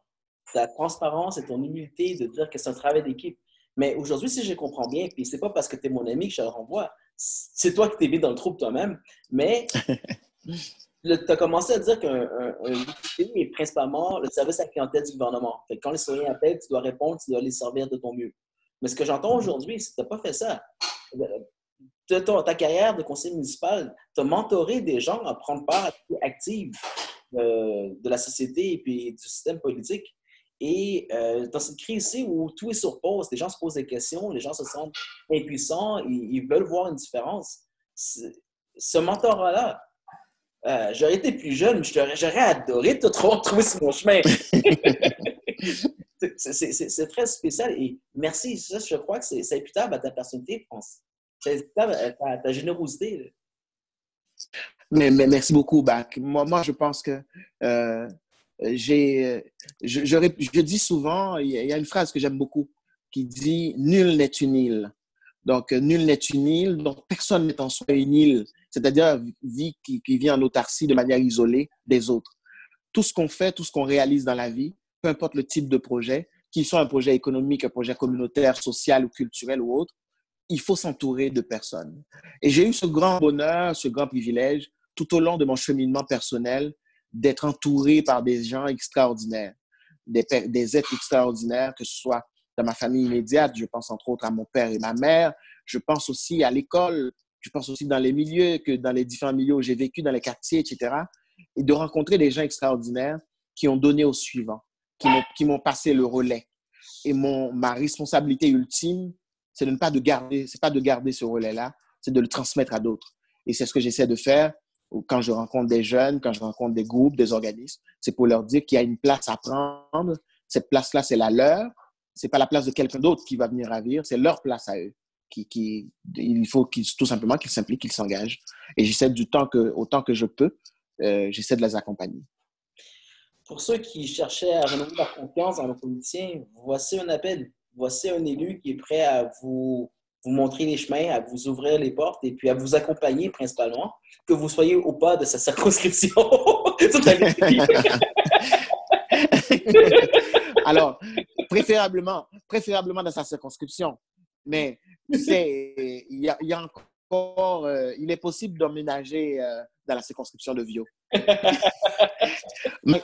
ta transparence et ton humilité de dire que c'est un travail d'équipe. Mais aujourd'hui, si je comprends bien, puis c'est pas parce que tu es mon ami que je te le renvoie, c'est toi qui t'es mis dans le trou toi-même, mais tu as commencé à dire qu'un député est principalement le service à la clientèle du gouvernement. Fait que quand les citoyens appellent, tu dois répondre, tu dois les servir de ton mieux. Mais ce que j'entends aujourd'hui, c'est que tu n'as pas fait ça. De ton, ta carrière de conseiller municipal, tu as mentoré des gens à prendre part active euh, de la société et puis du système politique. Et euh, dans cette crise-ci où tout est sur pause, les gens se posent des questions, les gens se sentent impuissants, ils, ils veulent voir une différence. C'est, ce mentorat-là, euh, j'aurais été plus jeune, j'aurais, j'aurais adoré te retrouver sur mon chemin. c'est, c'est, c'est, c'est très spécial et merci, ça, je crois que c'est, c'est imputable à ta personnalité, France. C'est imputable à ta, à ta générosité. Là. Mais, mais merci beaucoup, Bac. Moi, moi, je pense que... Euh... J'ai, je, je, je dis souvent, il y a une phrase que j'aime beaucoup qui dit « Nul n'est une île ». Donc, nul n'est une île, donc personne n'est en soi une île, c'est-à-dire vie qui, qui vit en autarcie de manière isolée des autres. Tout ce qu'on fait, tout ce qu'on réalise dans la vie, peu importe le type de projet, qu'il soit un projet économique, un projet communautaire, social ou culturel ou autre, il faut s'entourer de personnes. Et j'ai eu ce grand bonheur, ce grand privilège tout au long de mon cheminement personnel d'être entouré par des gens extraordinaires, des, des êtres extraordinaires, que ce soit dans ma famille immédiate, je pense entre autres à mon père et ma mère, je pense aussi à l'école, je pense aussi dans les milieux, que dans les différents milieux où j'ai vécu, dans les quartiers, et cetera. Et de rencontrer des gens extraordinaires qui ont donné au suivant, qui m'ont, qui m'ont passé le relais. Et mon, ma responsabilité ultime, c'est de ne pas de garder, c'est pas de garder ce relais-là, c'est de le transmettre à d'autres. Et c'est ce que j'essaie de faire. Quand je rencontre des jeunes, quand je rencontre des groupes, des organismes, c'est pour leur dire qu'il y a une place à prendre. Cette place-là, c'est la leur. C'est pas la place de quelqu'un d'autre qui va venir ravir. C'est leur place à eux. Qui, qui, il faut qu'ils, tout simplement qu'ils s'impliquent, qu'ils s'engagent. Et j'essaie du temps que, autant que je peux, euh, j'essaie de les accompagner. Pour ceux qui cherchaient à renouveler leur confiance en nos politiciens, voici un appel. Voici un élu qui est prêt à vous... vous montrer les chemins, à vous ouvrir les portes et puis à vous accompagner principalement, que vous soyez au pas de sa circonscription. Alors, préférablement, préférablement dans sa circonscription, mais c'est, il y a, il y a encore, euh, il est possible d'emménager euh, dans la circonscription de Viau.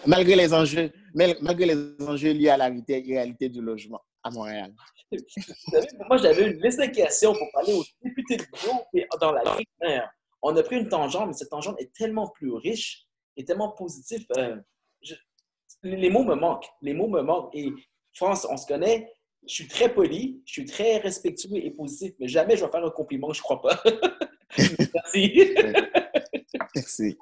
malgré les enjeux, malgré les enjeux liés à la réalité, réalité du logement à Montréal. Moi, j'avais une liste de questions pour parler aux députés de Viau dans la Ligue. On a pris une tangente, mais cette tangente est tellement plus riche et tellement positive. Euh, je... Les mots me manquent. Les mots me manquent. Et France, on se connaît. Je suis très poli, je suis très respectueux et positif, mais jamais je vais faire un compliment, je crois pas. Merci. Merci.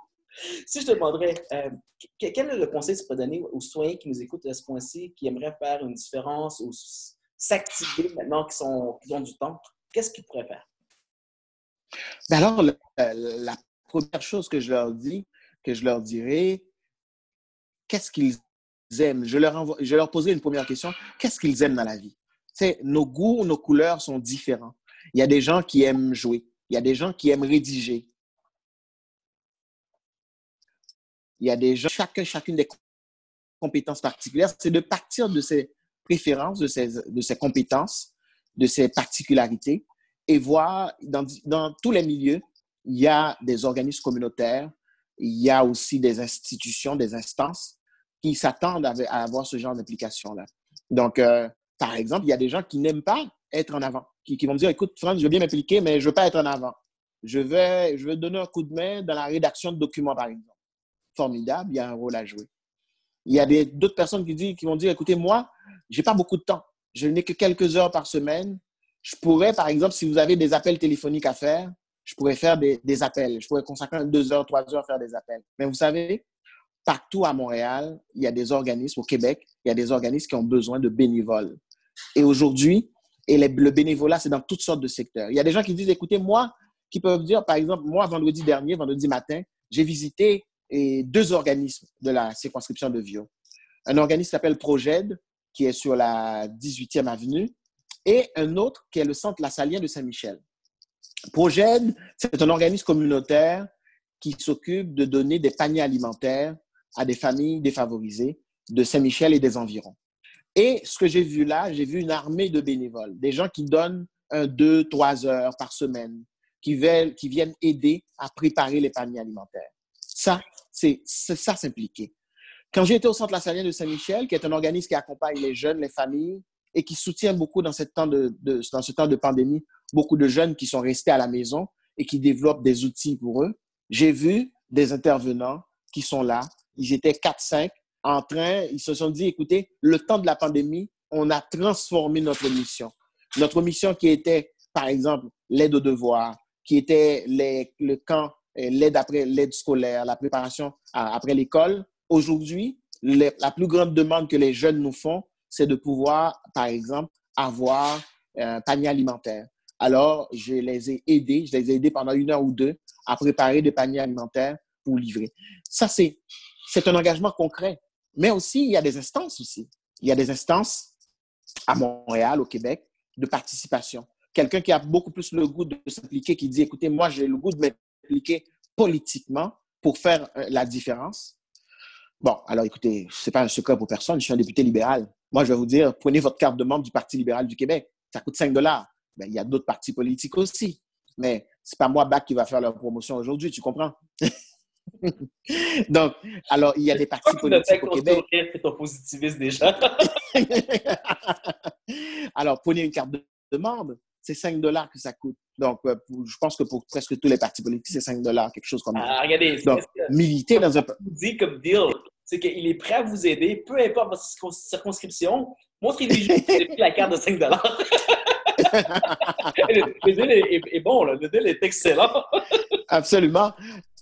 Si je te demanderais, euh, quel est le conseil que tu peux donner aux citoyens qui nous écoutent à ce point-ci, qui aimeraient faire une différence ou s'activer maintenant qu'ils, sont, qu'ils ont du temps? Qu'est-ce qu'ils pourraient faire? Ben alors, le, la première chose que je leur dis, que je leur dirais, qu'est-ce qu'ils aiment? Je leur, envo... je leur poserai une première question. Qu'est-ce qu'ils aiment dans la vie? C'est, nos goûts, nos couleurs sont différents. Il y a des gens qui aiment jouer. Il y a des gens qui aiment rédiger. Il y a des gens, chacun, chacune des compétences particulières. C'est de partir de ces préférences, de ces, de ces compétences, de ces particularités et voir dans, dans tous les milieux, il y a des organismes communautaires, il y a aussi des institutions, des instances qui s'attendent à, à avoir ce genre d'implication-là. Donc, euh, par exemple, il y a des gens qui n'aiment pas être en avant, qui, qui vont me dire, écoute, Franz, je veux bien m'impliquer, mais je ne veux pas être en avant. Je vais, je vais donner un coup de main dans la rédaction de documents, par exemple. Formidable, il y a un rôle à jouer. Il y a des, d'autres personnes qui, disent, qui vont dire, écoutez, moi, je n'ai pas beaucoup de temps. Je n'ai que quelques heures par semaine. Je pourrais, par exemple, si vous avez des appels téléphoniques à faire, je pourrais faire des, des appels. Je pourrais consacrer deux heures, trois heures à faire des appels. Mais vous savez, partout à Montréal, il y a des organismes, au Québec, il y a des organismes qui ont besoin de bénévoles. Et aujourd'hui, et les, le bénévolat, c'est dans toutes sortes de secteurs. Il y a des gens qui disent, écoutez, moi, qui peuvent dire, par exemple, moi, vendredi dernier, vendredi matin, j'ai visité et, deux organismes de la circonscription de Viau. Un organisme qui s'appelle Proged, qui est sur la dix-huitième avenue, et un autre qui est le Centre Lassalien de Saint-Michel. Proged, c'est un organisme communautaire qui s'occupe de donner des paniers alimentaires à des familles défavorisées de Saint-Michel et des environs. Et ce que j'ai vu là, j'ai vu une armée de bénévoles, des gens qui donnent un, deux, trois heures par semaine, qui veulent, qui viennent aider à préparer les paniers alimentaires. Ça, c'est, c'est ça s'impliquer. Quand j'ai été au Centre Lassalien de Saint-Michel, qui est un organisme qui accompagne les jeunes, les familles, et qui soutient beaucoup dans ce temps de, de, dans ce temps de pandémie, beaucoup de jeunes qui sont restés à la maison et qui développent des outils pour eux. J'ai vu des intervenants qui sont là. Ils étaient quatre cinq en train, ils se sont dit, écoutez, le temps de la pandémie, on a transformé notre mission. Notre mission qui était, par exemple, l'aide aux devoirs, qui était les, le camp, l'aide après l'aide scolaire, la préparation à, après l'école. Aujourd'hui, les, la plus grande demande que les jeunes nous font, c'est de pouvoir, par exemple, avoir un panier alimentaire. Alors, je les ai aidés, je les ai aidés pendant une heure ou deux à préparer des paniers alimentaires pour livrer. Ça, c'est, c'est un engagement concret. Mais aussi, il y a des instances aussi. Il y a des instances à Montréal, au Québec, de participation. Quelqu'un qui a beaucoup plus le goût de s'impliquer, qui dit, écoutez, moi, j'ai le goût de m'impliquer politiquement pour faire la différence. Bon, alors écoutez, ce n'est pas un secret pour personne, je suis un député libéral. Moi, je vais vous dire, prenez votre carte de membre du Parti libéral du Québec. Ça coûte cinq dollars. Ben, il y a d'autres partis politiques aussi. Mais ce n'est pas moi, B A C, qui va faire leur promotion aujourd'hui, tu comprends? Donc, alors, il y a des partis politiques au Québec. C'est ton positiviste déjà. Alors, prenez une carte de membre, c'est cinq dollars que ça coûte. Donc, pour, je pense que pour presque tous les partis politiques, c'est cinq dollars, quelque chose comme ça. Ah, regardez. Donc, militer dans un... dit comme deal... c'est qu'il est prêt à vous aider, peu importe votre circonscription. Montrez-lui juste que vous avez pris la carte de cinq dollars. le, le deal est, est, est bon, là. Le deal est excellent. Absolument.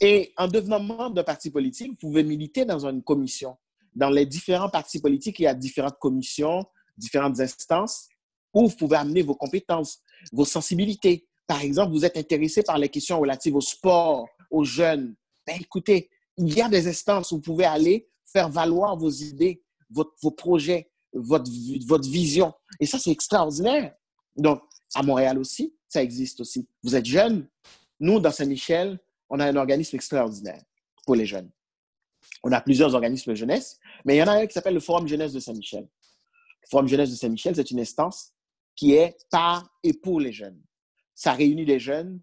Et en devenant membre d'un parti politique, vous pouvez militer dans une commission. Dans les différents partis politiques, il y a différentes commissions, différentes instances où vous pouvez amener vos compétences, vos sensibilités. Par exemple, vous êtes intéressé par les questions relatives au sport, aux jeunes. Ben, écoutez, il y a des instances où vous pouvez aller faire valoir vos idées, votre, vos projets, votre, votre vision. Et ça, c'est extraordinaire. Donc, à Montréal aussi, ça existe aussi. Vous êtes jeunes. Nous, dans Saint-Michel, on a un organisme extraordinaire pour les jeunes. On a plusieurs organismes jeunesse, mais il y en a un qui s'appelle le Forum Jeunesse de Saint-Michel. Le Forum Jeunesse de Saint-Michel, c'est une instance qui est par et pour les jeunes. Ça réunit des jeunes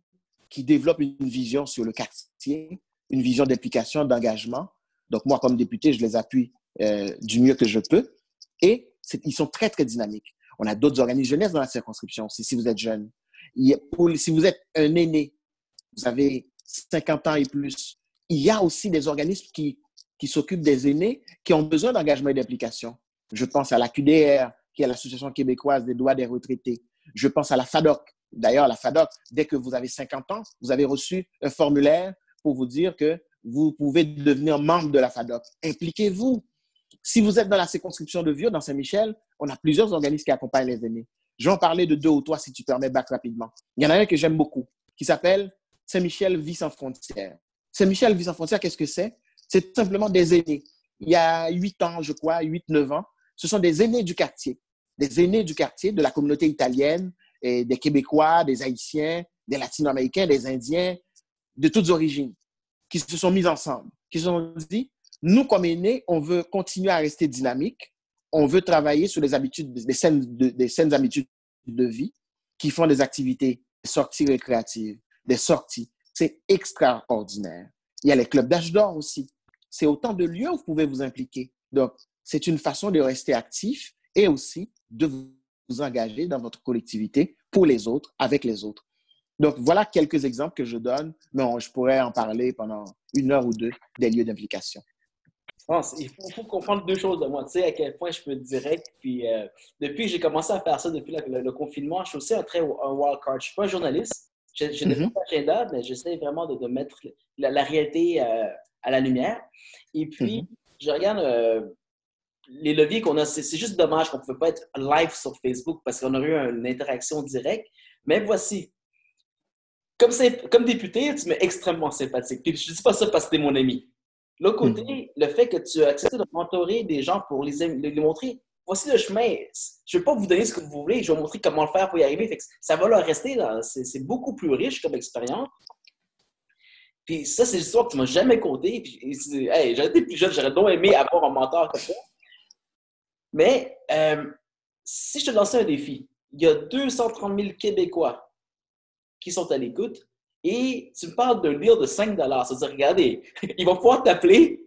qui développent une vision sur le quartier, une vision d'implication, d'engagement. Donc, moi, comme député, je les appuie euh, du mieux que je peux. Et c'est, ils sont très, très dynamiques. On a d'autres organismes jeunesse dans la circonscription aussi, si vous êtes jeune. Il y a, pour, si vous êtes un aîné, vous avez cinquante ans et plus, il y a aussi des organismes qui, qui s'occupent des aînés qui ont besoin d'engagement et d'implication. Je pense à la Q D R, qui est l'Association québécoise des droits des retraités. Je pense à la FADOC. D'ailleurs, la FADOC, dès que vous avez cinquante ans, vous avez reçu un formulaire pour vous dire que vous pouvez devenir membre de la FADOC. Impliquez-vous. Si vous êtes dans la circonscription de Viau, dans Saint-Michel, on a plusieurs organismes qui accompagnent les aînés. Je vais en parler de deux ou trois, si tu permets, Bac, rapidement. Il y en a un que j'aime beaucoup, qui s'appelle Saint-Michel Vie sans frontières. Saint-Michel Vie sans frontières, qu'est-ce que c'est? C'est tout simplement des aînés. Il y a huit ans, je crois, huit neuf ans, ce sont des aînés du quartier. Des aînés du quartier, de la communauté italienne, et des Québécois, des Haïtiens, des Latino-Américains, des Indiens, de toutes origines, qui se sont mis ensemble, qui se sont dit, nous, comme aînés, on veut continuer à rester dynamique, on veut travailler sur les habitudes, des saines, de, des saines habitudes de vie qui font des activités, des sorties récréatives, des sorties. C'est extraordinaire. Il y a les clubs d'âge d'or aussi. C'est autant de lieux où vous pouvez vous impliquer. Donc, c'est une façon de rester actif et aussi de vous engager dans votre collectivité pour les autres, avec les autres. Donc, voilà quelques exemples que je donne, mais on, je pourrais en parler pendant une heure ou deux des lieux d'implication. Oh, il faut, faut comprendre deux choses de moi. Tu sais, à quel point je peux direct. Puis, euh, depuis que j'ai commencé à faire ça, depuis la, le, le confinement, je suis aussi un très un wild card. Je ne suis pas un journaliste. J'ai mm-hmm. des agendas, mais j'essaie vraiment de, de mettre la, la réalité euh, à la lumière. Et puis, mm-hmm. je regarde euh, les leviers qu'on a. C'est, c'est juste dommage qu'on ne pouvait pas être live sur Facebook parce qu'on aurait eu une interaction directe. Mais voici. Comme, comme député, tu m'es extrêmement sympathique. Puis, je ne dis pas ça parce que tu es mon ami. L'autre côté, mmh. le fait que tu as accepté de mentorer des gens pour les, les, les montrer, voici le chemin. Je ne vais pas vous donner ce que vous voulez, je vais vous montrer comment le faire pour y arriver. Fait que ça va leur rester là. C'est, c'est beaucoup plus riche comme expérience. Puis ça, c'est l'histoire que tu ne m'as jamais contée. Puis hey, j'aurais été plus jeune, j'aurais donc aimé avoir un mentor comme ça. Mais euh, si je te lançais un défi, il y a deux cent trente mille Québécois qui sont à l'écoute. Et tu me parles d'un deal de cinq dollars. C'est-à-dire, regardez, ils vont pouvoir t'appeler.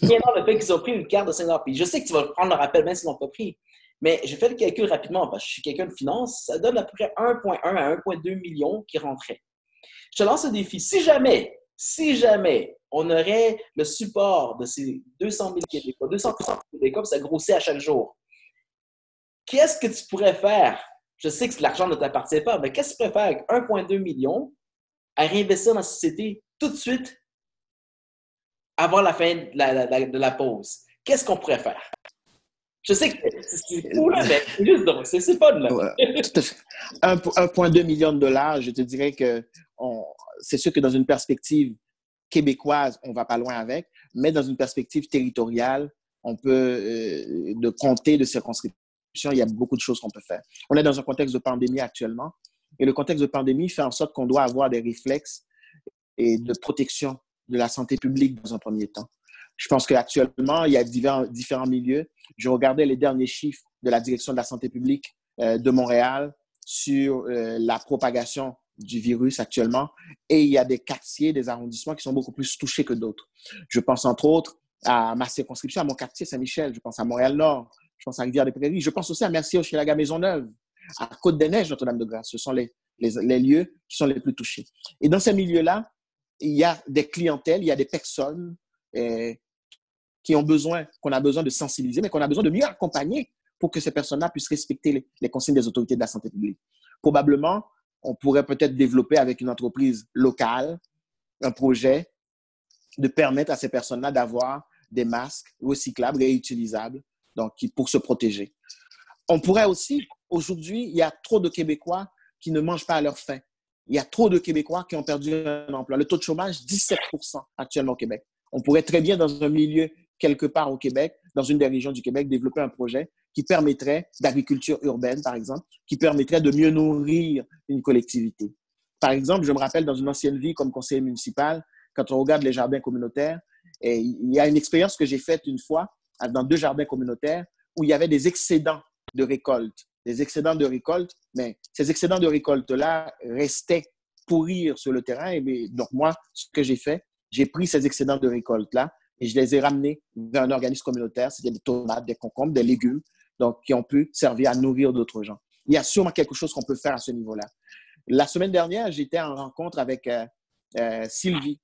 Bien dans le fait qu'ils ont pris une carte de cinq dollars. Puis je sais que tu vas prendre leur appel même s'ils ne l'ont pas pris. Mais j'ai fait le calcul rapidement parce que je suis quelqu'un de finance. Ça donne à peu près un virgule un à un virgule deux millions qui rentraient. Je te lance un défi. Si jamais, si jamais on aurait le support de ces deux cent mille Québécois, deux cent mille Québécois, ça grossit à chaque jour, qu'est-ce que tu pourrais faire? Je sais que l'argent ne t'appartient pas, mais qu'est-ce que tu pourrais faire avec un virgule deux million à réinvestir dans la société tout de suite avant la fin de la, la, de la pause? Qu'est-ce qu'on pourrait faire? Je sais que c'est fou, là, mais c'est juste drôle. C'est, c'est fun, là. un virgule deux million de dollars, je te dirais que on, c'est sûr que dans une perspective québécoise, on ne va pas loin avec, mais dans une perspective territoriale, on peut, euh, de comté, de circonscription, il y a beaucoup de choses qu'on peut faire. On est dans un contexte de pandémie actuellement. Et le contexte de pandémie fait en sorte qu'on doit avoir des réflexes et de protection de la santé publique dans un premier temps. Je pense qu'actuellement, il y a divers, différents milieux. Je regardais les derniers chiffres de la Direction de la santé publique euh, de Montréal sur euh, la propagation du virus actuellement. Et il y a des quartiers, des arrondissements qui sont beaucoup plus touchés que d'autres. Je pense entre autres à ma circonscription, à mon quartier Saint-Michel. Je pense à Montréal-Nord. Je pense à Rivière-des-Prairies. Je pense aussi à Mercier-Hochelaga Maisonneuve. À Côte-des-Neiges, Notre-Dame-de-Grâce, ce sont les, les, les lieux qui sont les plus touchés. Et dans ces milieux-là, il y a des clientèles, il y a des personnes eh, qui ont besoin, qu'on a besoin de sensibiliser, mais qu'on a besoin de mieux accompagner pour que ces personnes-là puissent respecter les, les consignes des autorités de la santé publique. Probablement, on pourrait peut-être développer avec une entreprise locale un projet de permettre à ces personnes-là d'avoir des masques recyclables, réutilisables, donc pour se protéger. On pourrait aussi... Aujourd'hui, il y a trop de Québécois qui ne mangent pas à leur faim. Il y a trop de Québécois qui ont perdu un emploi. Le taux de chômage, dix-sept pour cent actuellement au Québec. On pourrait très bien, dans un milieu quelque part au Québec, dans une des régions du Québec, développer un projet qui permettrait, d'agriculture urbaine par exemple, qui permettrait de mieux nourrir une collectivité. Par exemple, je me rappelle dans une ancienne vie comme conseiller municipal, quand on regarde les jardins communautaires, et il y a une expérience que j'ai faite une fois dans deux jardins communautaires où il y avait des excédents de récolte. Des excédents de récolte, mais ces excédents de récolte-là restaient pourrir sur le terrain. Et donc, moi, ce que j'ai fait, j'ai pris ces excédents de récolte-là et je les ai ramenés vers un organisme communautaire. C'était des tomates, des concombres, des légumes, donc qui ont pu servir à nourrir d'autres gens. Il y a sûrement quelque chose qu'on peut faire à ce niveau-là. La semaine dernière, j'étais en rencontre avec euh, euh, Sylvie,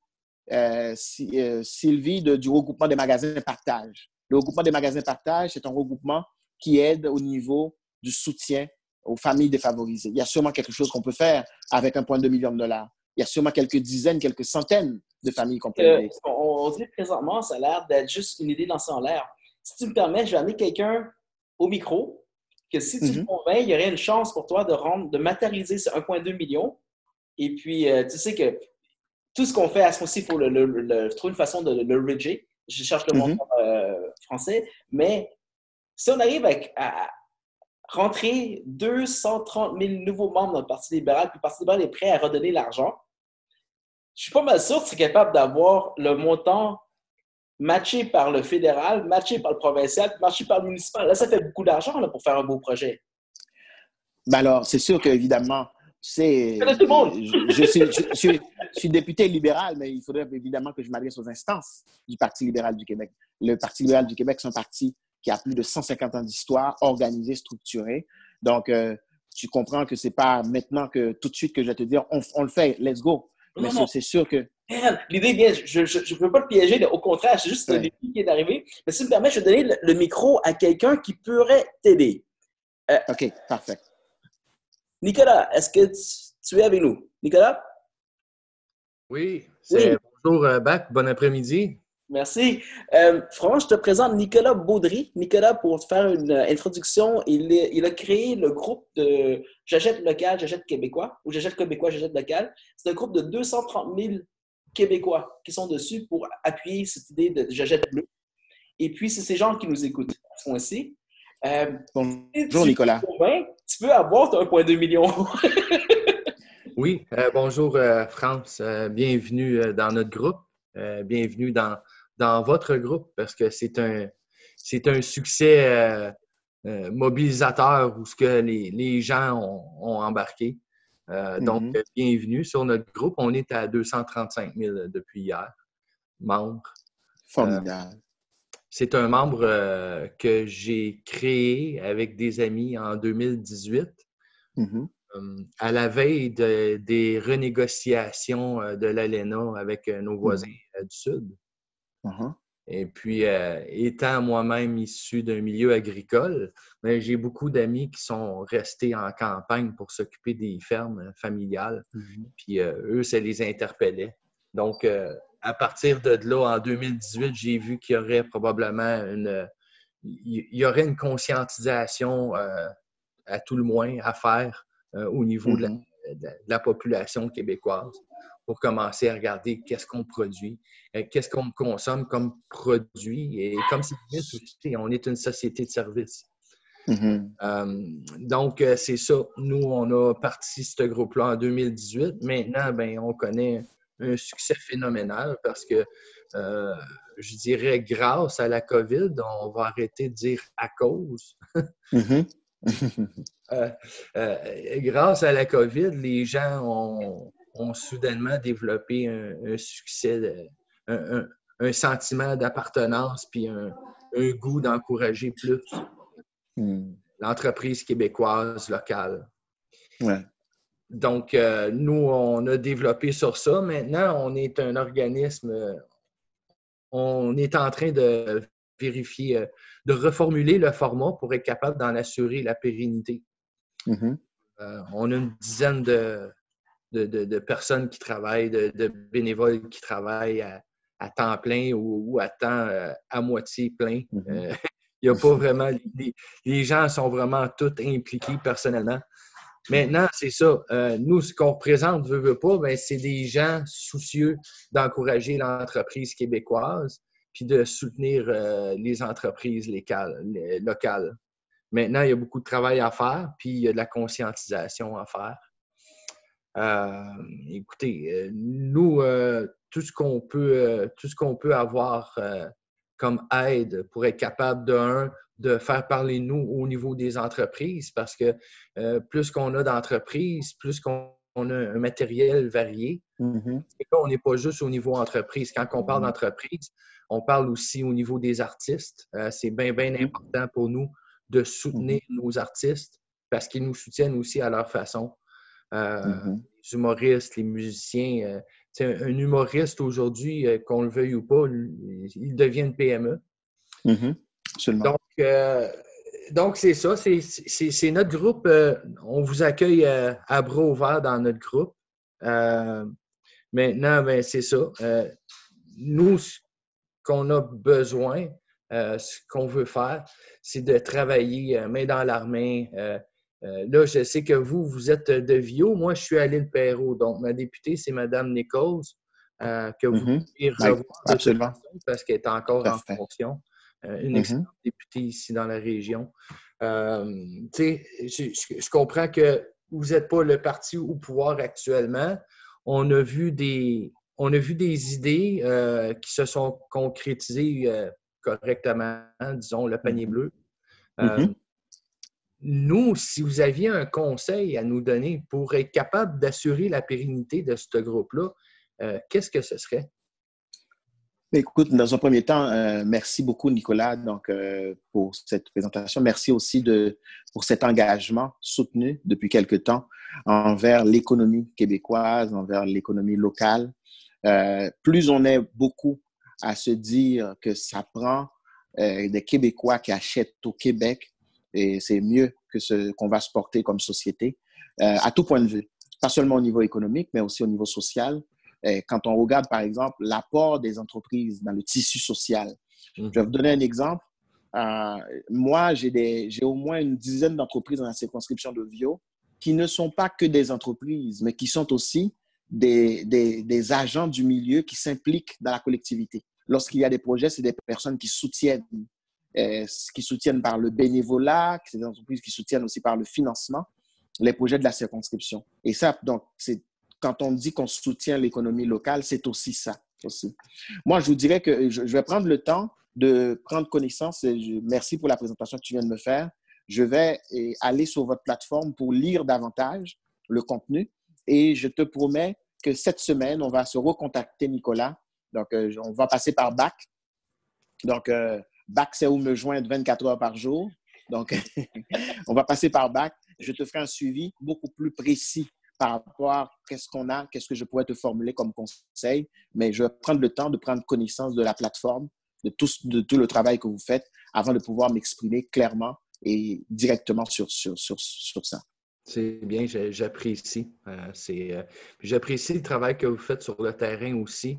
euh, si, euh, Sylvie de, du regroupement des magasins Partage. Le regroupement des magasins Partage, c'est un regroupement qui aide au niveau du soutien aux familles défavorisées. Il y a sûrement quelque chose qu'on peut faire avec un virgule deux million de dollars. Il y a sûrement quelques dizaines, quelques centaines de familles qu'on peut aider. Euh, on, on dit présentement, ça a l'air d'être juste une idée lancée en l'air. Si tu me permets, je vais amener quelqu'un au micro que si tu mm-hmm. le convaincs, il y aurait une chance pour toi de, rendre, de matérialiser ce un virgule deux million. Et puis, euh, tu sais que tout ce qu'on fait, à ce moment-ci, il faut le, le, le, trouver une façon de le, le ridger. Je cherche le mm-hmm. mot euh, français. Mais si on arrive avec, à... rentrer deux cent trente mille nouveaux membres dans le Parti libéral, puis le Parti libéral est prêt à redonner l'argent. Je suis pas mal sûr que tu serais capable d'avoir le montant matché par le fédéral, matché par le provincial, matché par le municipal. Là, ça fait beaucoup d'argent là, pour faire un beau projet. Ben alors, c'est sûr qu'évidemment, c'est... Je connais tout le monde! Je, je, suis, je, je, Je suis député libéral, mais il faudrait évidemment que je m'adresse aux instances du Parti libéral du Québec. Le Parti libéral du Québec, c'est un parti qui a plus de cent cinquante ans d'histoire, organisé, structuré. Donc, euh, tu comprends que c'est pas maintenant que tout de suite que je vais te dire, on, on le fait, let's go. Mais c'est sûr que... L'idée vient, je ne veux pas te piéger, au contraire, c'est juste un défi ouais. qui est arrivé. Mais si tu me permets, je vais donner le, le micro à quelqu'un qui pourrait t'aider. Euh, OK, parfait. Nicolas, est-ce que tu, tu es avec nous? Nicolas? Oui, c'est oui. Bonjour, Bac, bon après-midi. Merci. Euh, Franck, je te présente Nicolas Baudry. Nicolas, pour te faire une introduction, il, est, il a créé le groupe de J'achète local, J'achète québécois, ou J'achète québécois, J'achète local. C'est un groupe de deux cent trente mille Québécois qui sont dessus pour appuyer cette idée de J'achète bleu. Et puis, c'est ces gens qui nous écoutent à ce point-ci. Euh, bonjour, tu, Nicolas. Tu peux avoir un virgule deux million. Oui, euh, bonjour, euh, France. Euh, bienvenue euh, dans notre groupe. Euh, bienvenue dans dans votre groupe, parce que c'est un, c'est un succès euh, euh, mobilisateur où ce que les, les gens ont, ont embarqué. Euh, mm-hmm. Donc, bienvenue sur notre groupe. On est à deux cent trente-cinq mille depuis hier, membres. Formidable. Euh, c'est un membre euh, que j'ai créé avec des amis en deux mille dix-huit, mm-hmm. euh, à la veille de, des renégociations de l'A L E N A avec nos voisins mm-hmm. du Sud. Uh-huh. Et puis, euh, étant moi-même issu d'un milieu agricole, ben, j'ai beaucoup d'amis qui sont restés en campagne pour s'occuper des fermes familiales. Mm-hmm. Puis, euh, eux, ça les interpellait. Donc, euh, à partir de là, en deux mille dix-huit, j'ai vu qu'il y aurait probablement une... Il y aurait une conscientisation, euh, à tout le moins, à faire euh, au niveau mm-hmm. de, la, de la population québécoise, pour commencer à regarder qu'est-ce qu'on produit, qu'est-ce qu'on consomme comme produit et comme service aussi. On est une société de service. Mm-hmm. Euh, donc, c'est ça. Nous, on a parti ce groupe-là en deux mille dix-huit. Maintenant, ben, on connaît un succès phénoménal parce que, euh, je dirais, grâce à la COVID, on va arrêter de dire « à cause mm-hmm. ». euh, euh, grâce à la COVID, les gens ont... ont soudainement développé un, un succès, un, un, un sentiment d'appartenance puis un, un goût d'encourager plus mm. l'entreprise québécoise locale. Ouais. Donc, euh, nous, on a développé sur ça. Maintenant, on est un organisme, on est en train de vérifier, de reformuler le format pour être capable d'en assurer la pérennité. Mm-hmm. Euh, on a une dizaine de De, de, de personnes qui travaillent, de, de bénévoles qui travaillent à, à temps plein ou, ou à temps euh, à moitié plein. Euh, il n'y a pas vraiment... Les, les gens sont vraiment tous impliqués personnellement. Maintenant, c'est ça. Euh, nous, ce qu'on représente, veut, veut pas, bien, c'est des gens soucieux d'encourager l'entreprise québécoise puis de soutenir euh, les entreprises locales, locales. Maintenant, il y a beaucoup de travail à faire puis il y a de la conscientisation à faire. Euh, écoutez, euh, nous, euh, tout ce qu'on peut, euh, tout ce qu'on peut avoir euh, comme aide pour être capable, de un, de faire parler nous au niveau des entreprises, parce que euh, plus qu'on a d'entreprises, plus qu'on on a un matériel varié, mm-hmm. là, on n'est pas juste au niveau entreprise. Quand on parle mm-hmm. d'entreprise, on parle aussi au niveau des artistes. Euh, c'est bien, bien important pour nous de soutenir mm-hmm. nos artistes, parce qu'ils nous soutiennent aussi à leur façon. Euh, mm-hmm. Les humoristes, les musiciens. Euh, un humoriste aujourd'hui, euh, qu'on le veuille ou pas, il devient une P M E. Mm-hmm. Absolument. Donc, euh, donc, c'est ça. C'est, c'est, c'est notre groupe. Euh, on vous accueille euh, à bras ouverts dans notre groupe. Euh, maintenant, ben, c'est ça. Euh, nous, ce qu'on a besoin, euh, ce qu'on veut faire, c'est de travailler euh, main dans la main. Euh, Euh, là, je sais que vous, vous êtes de Viau. Moi, je suis à l'Île-Perrot. Donc, ma députée, c'est Mme Nichols, euh, que vous mm-hmm. pouvez revoir. Absolument. Parce qu'elle est encore Parfait. En fonction. Euh, une mm-hmm. excellente députée ici dans la région. Euh, tu sais, je, je, je comprends que vous n'êtes pas le parti au pouvoir actuellement. On a vu des, on a vu des idées euh, qui se sont concrétisées euh, correctement, disons, le panier bleu. Euh, mm-hmm. Nous, si vous aviez un conseil à nous donner pour être capable d'assurer la pérennité de ce groupe-là, euh, qu'est-ce que ce serait? Écoute, dans un premier temps, euh, merci beaucoup, Nicolas, donc, euh, pour cette présentation. Merci aussi de, pour cet engagement soutenu depuis quelque temps envers l'économie québécoise, envers l'économie locale. Euh, plus on est beaucoup à se dire que ça prend euh, des Québécois qui achètent au Québec, et c'est mieux que ce qu'on va se porter comme société, euh, à tout point de vue. Pas seulement au niveau économique, mais aussi au niveau social. Quand on regarde, par exemple, l'apport des entreprises dans le tissu social. Mmh. Je vais vous donner un exemple. Euh, moi, j'ai des, j'ai au moins une dizaine d'entreprises dans la circonscription de Viau qui ne sont pas que des entreprises, mais qui sont aussi des, des, des agents du milieu qui s'impliquent dans la collectivité. Lorsqu'il y a des projets, c'est des personnes qui soutiennent, euh, qui soutiennent par le bénévolat, c'est des entreprises qui soutiennent aussi par le financement les projets de la circonscription. Et ça, donc, c'est quand on dit qu'on soutient l'économie locale, c'est aussi ça. Aussi. Moi, je vous dirais que je vais prendre le temps de prendre connaissance. Et je, merci pour la présentation que tu viens de me faire. Je vais aller sur votre plateforme pour lire davantage le contenu. Et je te promets que cette semaine, on va se recontacter, Nicolas. Donc, on va passer par B A C. Donc, B A C, c'est où me joindre vingt-quatre heures par jour. Donc, on va passer par B A C. Je te ferai un suivi beaucoup plus précis par rapport à qu'est-ce qu'on a, qu'est-ce que je pourrais te formuler comme conseil, mais je vais prendre le temps de prendre connaissance de la plateforme, de tout, de tout le travail que vous faites avant de pouvoir m'exprimer clairement et directement sur, sur, sur, sur ça. C'est bien, j'apprécie. Euh, c'est, euh, j'apprécie le travail que vous faites sur le terrain aussi.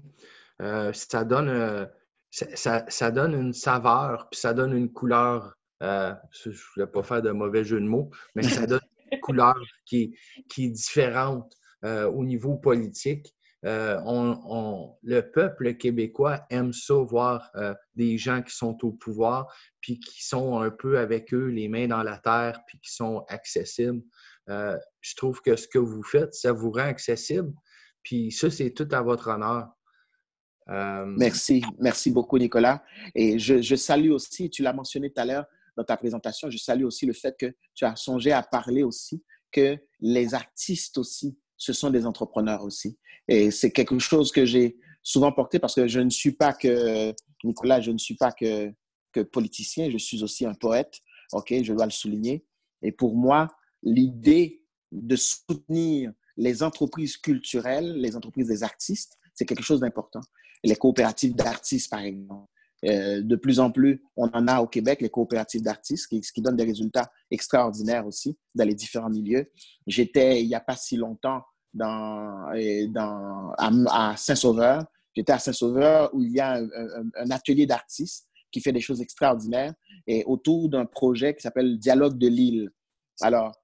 Euh, ça donne, euh, ça, ça, ça donne une saveur, puis ça donne une couleur. Euh, je ne voulais pas faire de mauvais jeu de mots, mais ça donne couleur qui, qui est différente euh, au niveau politique. Euh, on, on, le peuple québécois aime ça, voir euh, des gens qui sont au pouvoir puis qui sont un peu avec eux, les mains dans la terre, puis qui sont accessibles. Euh, je trouve que ce que vous faites, ça vous rend accessible. Puis ça, c'est tout à votre honneur. Euh... Merci. Merci beaucoup, Nicolas. Et je, je salue aussi, tu l'as mentionné tout à l'heure, dans ta présentation, je salue aussi le fait que tu as songé à parler aussi que les artistes aussi, ce sont des entrepreneurs aussi. Et c'est quelque chose que j'ai souvent porté parce que je ne suis pas que, Nicolas, je ne suis pas que, que politicien, je suis aussi un poète, ok, je dois le souligner. Et pour moi, l'idée de soutenir les entreprises culturelles, les entreprises des artistes, c'est quelque chose d'important. Les coopératives d'artistes, par exemple. Euh, de plus en plus, on en a au Québec, les coopératives d'artistes, qui, qui donnent des résultats extraordinaires aussi dans les différents milieux. J'étais, il n'y a pas si longtemps, dans, dans, à, à Saint-Sauveur. J'étais à Saint-Sauveur où il y a un, un, un atelier d'artistes qui fait des choses extraordinaires et autour d'un projet qui s'appelle Dialogue de l'île. Alors,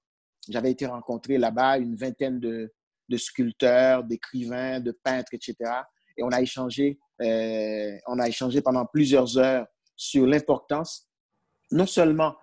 j'avais été rencontrer là-bas une vingtaine de, de sculpteurs, d'écrivains, de peintres, et cetera. Et on a échangé Euh, on a échangé pendant plusieurs heures sur l'importance, non seulement,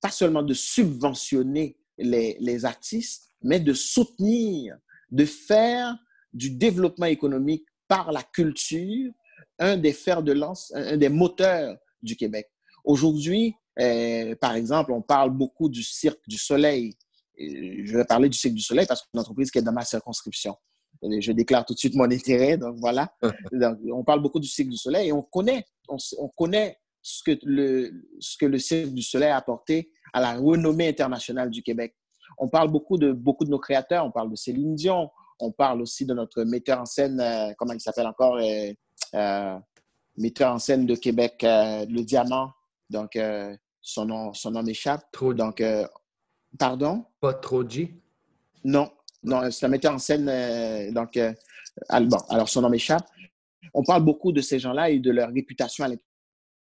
pas seulement de subventionner les, les artistes, mais de soutenir, de faire du développement économique par la culture un des fers de lance, un des moteurs du Québec. Aujourd'hui, euh, par exemple, on parle beaucoup du Cirque du Soleil. Je vais parler du Cirque du Soleil parce que c'est une entreprise qui est dans ma circonscription. Je déclare tout de suite mon intérêt, donc voilà. Donc, on parle beaucoup du Cirque du Soleil et on connaît, on, on connaît ce que le, ce que le Cirque du Soleil a apporté à la renommée internationale du Québec. On parle beaucoup de, beaucoup de nos créateurs, on parle de Céline Dion, on parle aussi de notre metteur en scène, euh, comment il s'appelle encore, euh, euh, metteur en scène de Québec, euh, le Diamant, donc euh, son nom, son nom m'échappe. Trop. Donc, euh, pardon? Pas Troji? Non. Non, ça mettait en scène, euh, donc, euh, Alban. Alors, son nom m'échappe. On parle beaucoup de ces gens-là et de leur réputation à l'intérieur.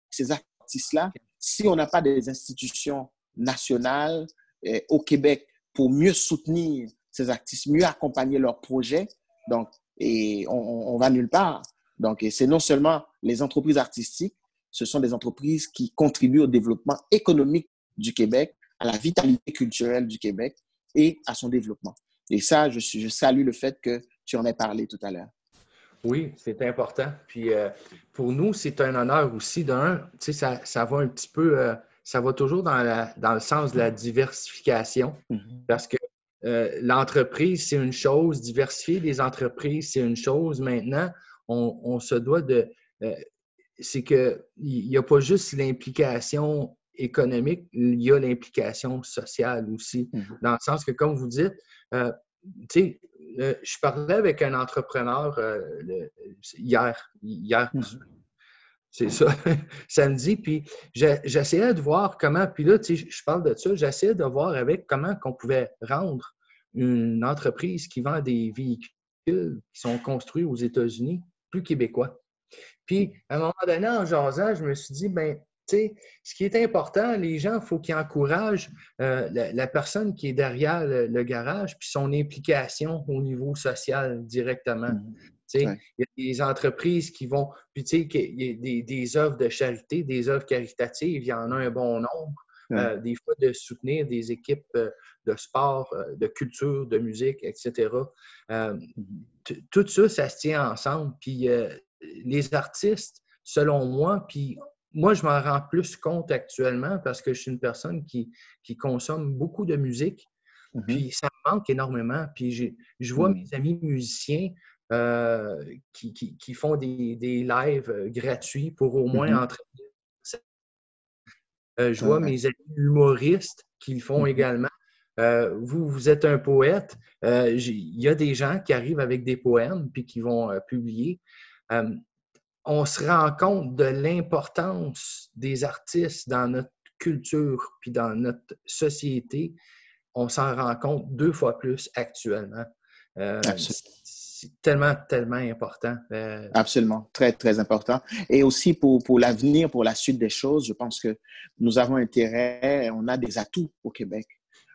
Ces artistes-là, si on n'a pas des institutions nationales euh, au Québec pour mieux soutenir ces artistes, mieux accompagner leurs projets, donc, et on, on va nulle part. Donc, c'est non seulement les entreprises artistiques, ce sont des entreprises qui contribuent au développement économique du Québec, à la vitalité culturelle du Québec et à son développement. Et ça, je, je salue le fait que tu en aies parlé tout à l'heure. Oui, c'est important. Puis euh, pour nous, c'est un honneur aussi d'un, tu sais, ça, ça va un petit peu, euh, ça va toujours dans, la, dans le sens de la diversification. Mm-hmm. Parce que Euh, l'entreprise, c'est une chose. Diversifier les entreprises, c'est une chose. Maintenant, on, on se doit de... Euh, c'est qu'il n'y a pas juste l'implication économique, il y a l'implication sociale aussi. Mm-hmm. Dans le sens que, comme vous dites, euh, tu sais, euh, je parlais avec un entrepreneur euh, le, hier, hier, mm-hmm. c'est ça, samedi, puis j'essayais de voir comment, puis là, tu sais, je parle de ça, j'essayais de voir avec comment qu'on pouvait rendre une entreprise qui vend des véhicules qui sont construits aux États-Unis plus québécois. Puis, à un moment donné, en jasant, je me suis dit, bien, tu sais, ce qui est important, les gens, il faut qu'ils encouragent euh, la, la personne qui est derrière le, le garage, puis son implication au niveau social directement. Mmh. Tu sais, ouais. Il y a des entreprises qui vont, puis tu sais, il y a des, des œuvres de charité, des œuvres caritatives, il y en a un bon nombre. Mmh. Euh, des fois, de soutenir des équipes euh, de sport, euh, de culture, de musique, et cetera. Euh, tout ça, ça se tient ensemble, puis... Euh, les artistes, selon moi, puis moi, je m'en rends plus compte actuellement parce que je suis une personne qui, qui consomme beaucoup de musique, mm-hmm. puis ça me manque énormément. Puis je, je vois mm-hmm. mes amis musiciens euh, qui, qui, qui font des, des lives gratuits pour au moins mm-hmm. entraîner. Euh, je vois mm-hmm. mes amis humoristes qui le font mm-hmm. également. Euh, vous, vous êtes un poète. Euh, il y a des gens qui arrivent avec des poèmes puis qui vont euh, publier. Euh, on se rend compte de l'importance des artistes dans notre culture puis dans notre société. On s'en rend compte deux fois plus actuellement. Euh, c'est tellement, tellement important. Euh... Absolument. Très, très important. Et aussi pour, pour l'avenir, pour la suite des choses, je pense que nous avons intérêt, on a des atouts au Québec.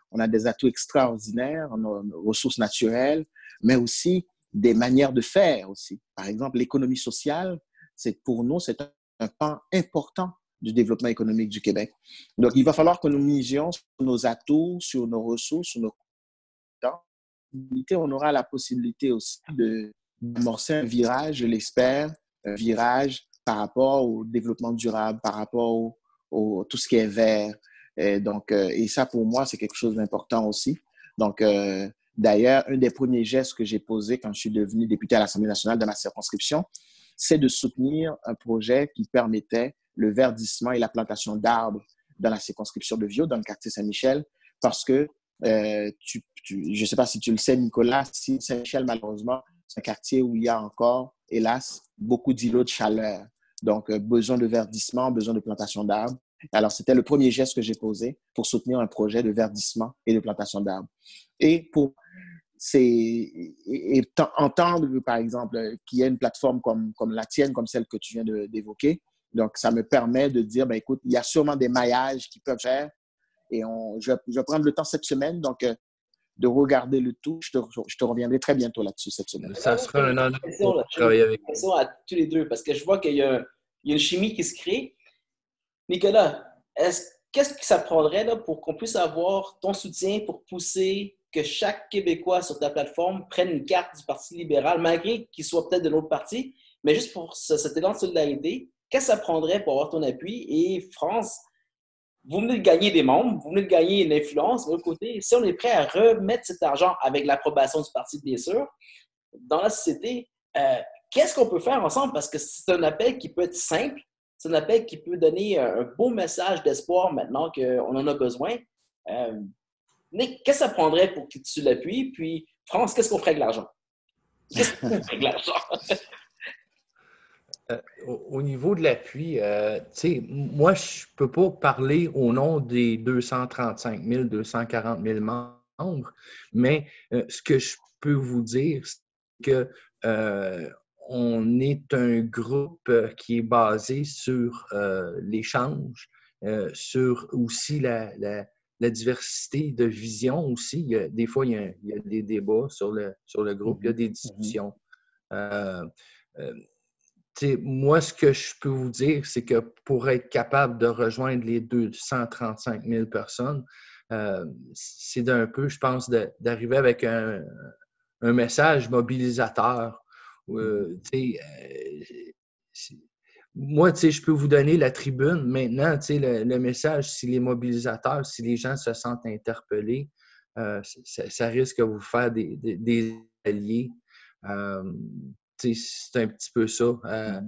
On a des atouts extraordinaires, on a nos ressources naturelles, mais aussi des manières de faire aussi. Par exemple, l'économie sociale, c'est pour nous, c'est un pan important du développement économique du Québec. Donc, il va falloir que nous misions sur nos atouts, sur nos ressources, sur nos compétences. On aura la possibilité aussi de d'amorcer un virage, je l'espère, un virage par rapport au développement durable, par rapport au, au tout ce qui est vert. Et donc, et ça, pour moi, c'est quelque chose d'important aussi. Donc, euh, D'ailleurs, un des premiers gestes que j'ai posé quand je suis devenu député à l'Assemblée nationale dans ma circonscription, c'est de soutenir un projet qui permettait le verdissement et la plantation d'arbres dans la circonscription de Viau, dans le quartier Saint-Michel, parce que, euh, tu, tu, je ne sais pas si tu le sais, Nicolas, si Saint-Michel, malheureusement, c'est un quartier où il y a encore, hélas, beaucoup d'îlots de chaleur. Donc, euh, besoin de verdissement, besoin de plantation d'arbres. Alors, c'était le premier geste que j'ai posé pour soutenir un projet de verdissement et de plantation d'arbres. Et pour c'est, et, et entendre, par exemple, qu'il y a une plateforme comme, comme la tienne, comme celle que tu viens de, d'évoquer, donc ça me permet de dire, ben, écoute, il y a sûrement des maillages qui peuvent faire et on, je, je vais prendre le temps cette semaine, donc euh, de regarder le tout. Je te, je te reviendrai très bientôt là-dessus cette semaine. Ça sera un honneur de travailler avec vous. À tous les deux, parce que je vois qu'il y a, il y a une chimie qui se crée. Nicolas, est-ce, qu'est-ce que ça prendrait là, pour qu'on puisse avoir ton soutien pour pousser que chaque Québécois sur ta plateforme prenne une carte du Parti libéral, malgré qu'il soit peut-être de l'autre parti, mais juste pour ce, cet élan de solidarité, qu'est-ce que ça prendrait pour avoir ton appui? Et France, vous venez de gagner des membres, vous venez de gagner une influence. De l'autre côté, si on est prêt à remettre cet argent avec l'approbation du parti, bien sûr, dans la société, euh, qu'est-ce qu'on peut faire ensemble? Parce que c'est un appel qui peut être simple, c'est un appel qui peut donner un beau message d'espoir maintenant qu'on en a besoin. Euh, Nick, qu'est-ce que ça prendrait pour que tu l'appuies? Puis, France, qu'est-ce qu'on ferait avec l'argent? Qu'est-ce qu'on ferait avec l'argent? euh, au niveau de l'appui, euh, tu sais, moi, je ne peux pas parler au nom des deux cent trente-cinq mille, deux cent quarante mille membres, mais euh, ce que je peux vous dire, c'est que euh, on est un groupe qui est basé sur euh, l'échange, euh, sur aussi la, la, la diversité de vision aussi. Il y a, des fois, il y, a, il y a des débats sur le, sur le groupe, il y a des discussions. Euh, euh, moi, ce que je peux vous dire, c'est que pour être capable de rejoindre les deux cent trente-cinq mille personnes, euh, c'est d'un peu, je pense, de, d'arriver avec un, un message mobilisateur. Euh, t'sais, euh, moi, t'sais, je peux vous donner la tribune. Maintenant, t'sais, le, le message, si les mobilisateurs, si les gens se sentent interpellés, euh, ça, ça risque de vous faire des, des, des alliés. Euh, c'est un petit peu ça. Euh,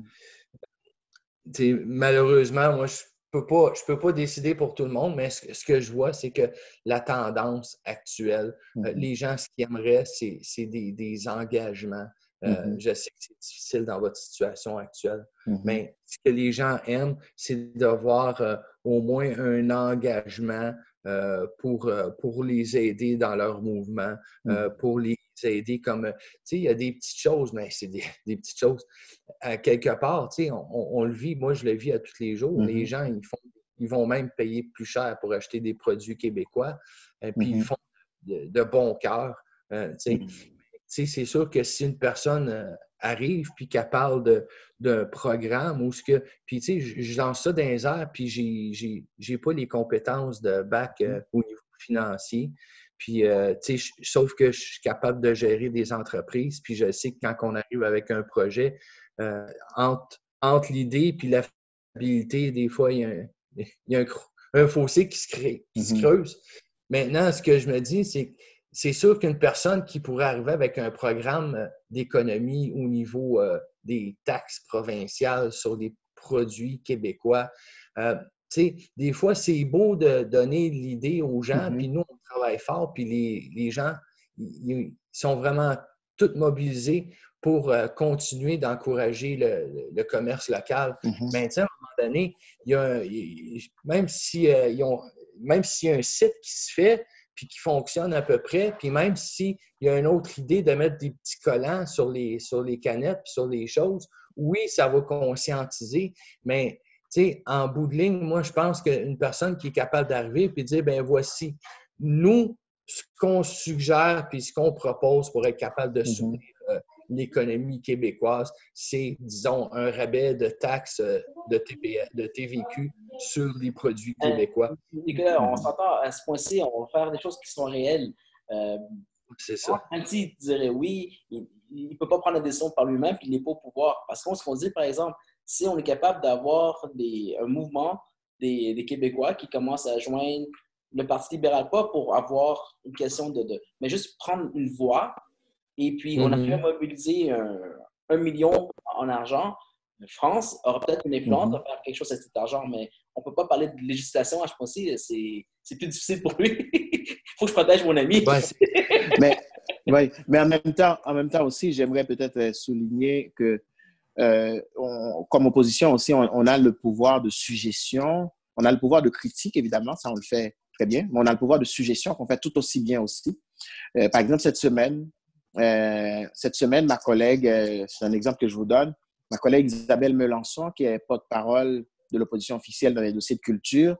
malheureusement, moi, je peux pas, je peux pas décider pour tout le monde, mais ce, ce que je vois, c'est que la tendance actuelle, mm-hmm. euh, les gens, ce qu'ils aimeraient, c'est, c'est des, des engagements. Euh, mm-hmm. Je sais que c'est difficile dans votre situation actuelle, mm-hmm. mais ce que les gens aiment, c'est d'avoir euh, au moins un engagement euh, pour, euh, pour les aider dans leur mouvement, mm-hmm. euh, pour les aider comme... Tu sais, il y a des petites choses, mais c'est des, des petites choses. À quelque part, tu sais, on, on, on le vit, moi je le vis à tous les jours. Mm-hmm. Les gens, ils font, ils vont même payer plus cher pour acheter des produits québécois, et puis mm-hmm. ils font de, de bon cœur, euh, tu sais. Mm-hmm. T'sais, c'est sûr que si une personne euh, arrive puis qu'elle parle de, d'un programme ou ce que... Puis, tu sais, je lance ça dans les airs puis j'ai, j'ai, j'ai pas les compétences de bac euh, au niveau financier. Puis, euh, tu sais, sauf que je suis capable de gérer des entreprises. Puis, je sais que quand on arrive avec un projet, euh, entre, entre l'idée puis la faisabilité, des fois, il y a un, y a un, un fossé qui se crée, qui mm-hmm. se creuse. Maintenant, ce que je me dis, c'est... C'est sûr qu'une personne qui pourrait arriver avec un programme d'économie au niveau euh, des taxes provinciales sur des produits québécois, euh, tu sais, des fois, c'est beau de donner l'idée aux gens, mm-hmm. puis nous, on travaille fort, puis les, les gens, ils sont vraiment tous mobilisés pour euh, continuer d'encourager le, le commerce local. Mm-hmm. Mais tu sais, à un moment donné, il y a un, il, même si, euh, ils ont, même s'il y a un site qui se fait, puis qui fonctionne à peu près, puis même s'il y a une autre idée de mettre des petits collants sur les, sur les canettes, puis sur les choses, oui, ça va conscientiser, mais tu sais, en bout de ligne, moi, je pense qu'une personne qui est capable d'arriver puis dire, bien, voici, nous, ce qu'on suggère puis ce qu'on propose pour être capable de soutenir euh, l'économie québécoise, c'est, disons, un rabais de taxes de, T V Q sur les produits québécois. Euh, on s'entend à ce point-ci, on va faire des choses qui sont réelles. Euh, c'est ça. Anti dirait oui, il ne peut pas prendre la décision par lui-même, puis il n'est pas au pouvoir. Parce qu'on, ce qu'on dit, par exemple, si on est capable d'avoir des, un mouvement des, des Québécois qui commencent à joindre le Parti libéral, pas pour avoir une question de... de mais juste prendre une voix. Et puis, on a pu mobiliser un, un million en argent. France aura peut-être une influence mm-hmm. de faire quelque chose avec cet argent, mais on ne peut pas parler de législation à ce point-ci. C'est, c'est plus difficile pour lui. Il faut que je protège mon ami. Ouais, mais ouais. mais en, même temps, en même temps aussi, j'aimerais peut-être souligner que, euh, on, comme opposition aussi, on, on a le pouvoir de suggestion. On a le pouvoir de critique, évidemment. Ça, on le fait très bien. Mais on a le pouvoir de suggestion qu'on fait tout aussi bien aussi. Euh, par exemple, cette semaine, Euh, cette semaine, ma collègue, euh, c'est un exemple que je vous donne, ma collègue Isabelle Melançon, qui est porte-parole de l'opposition officielle dans les dossiers de culture,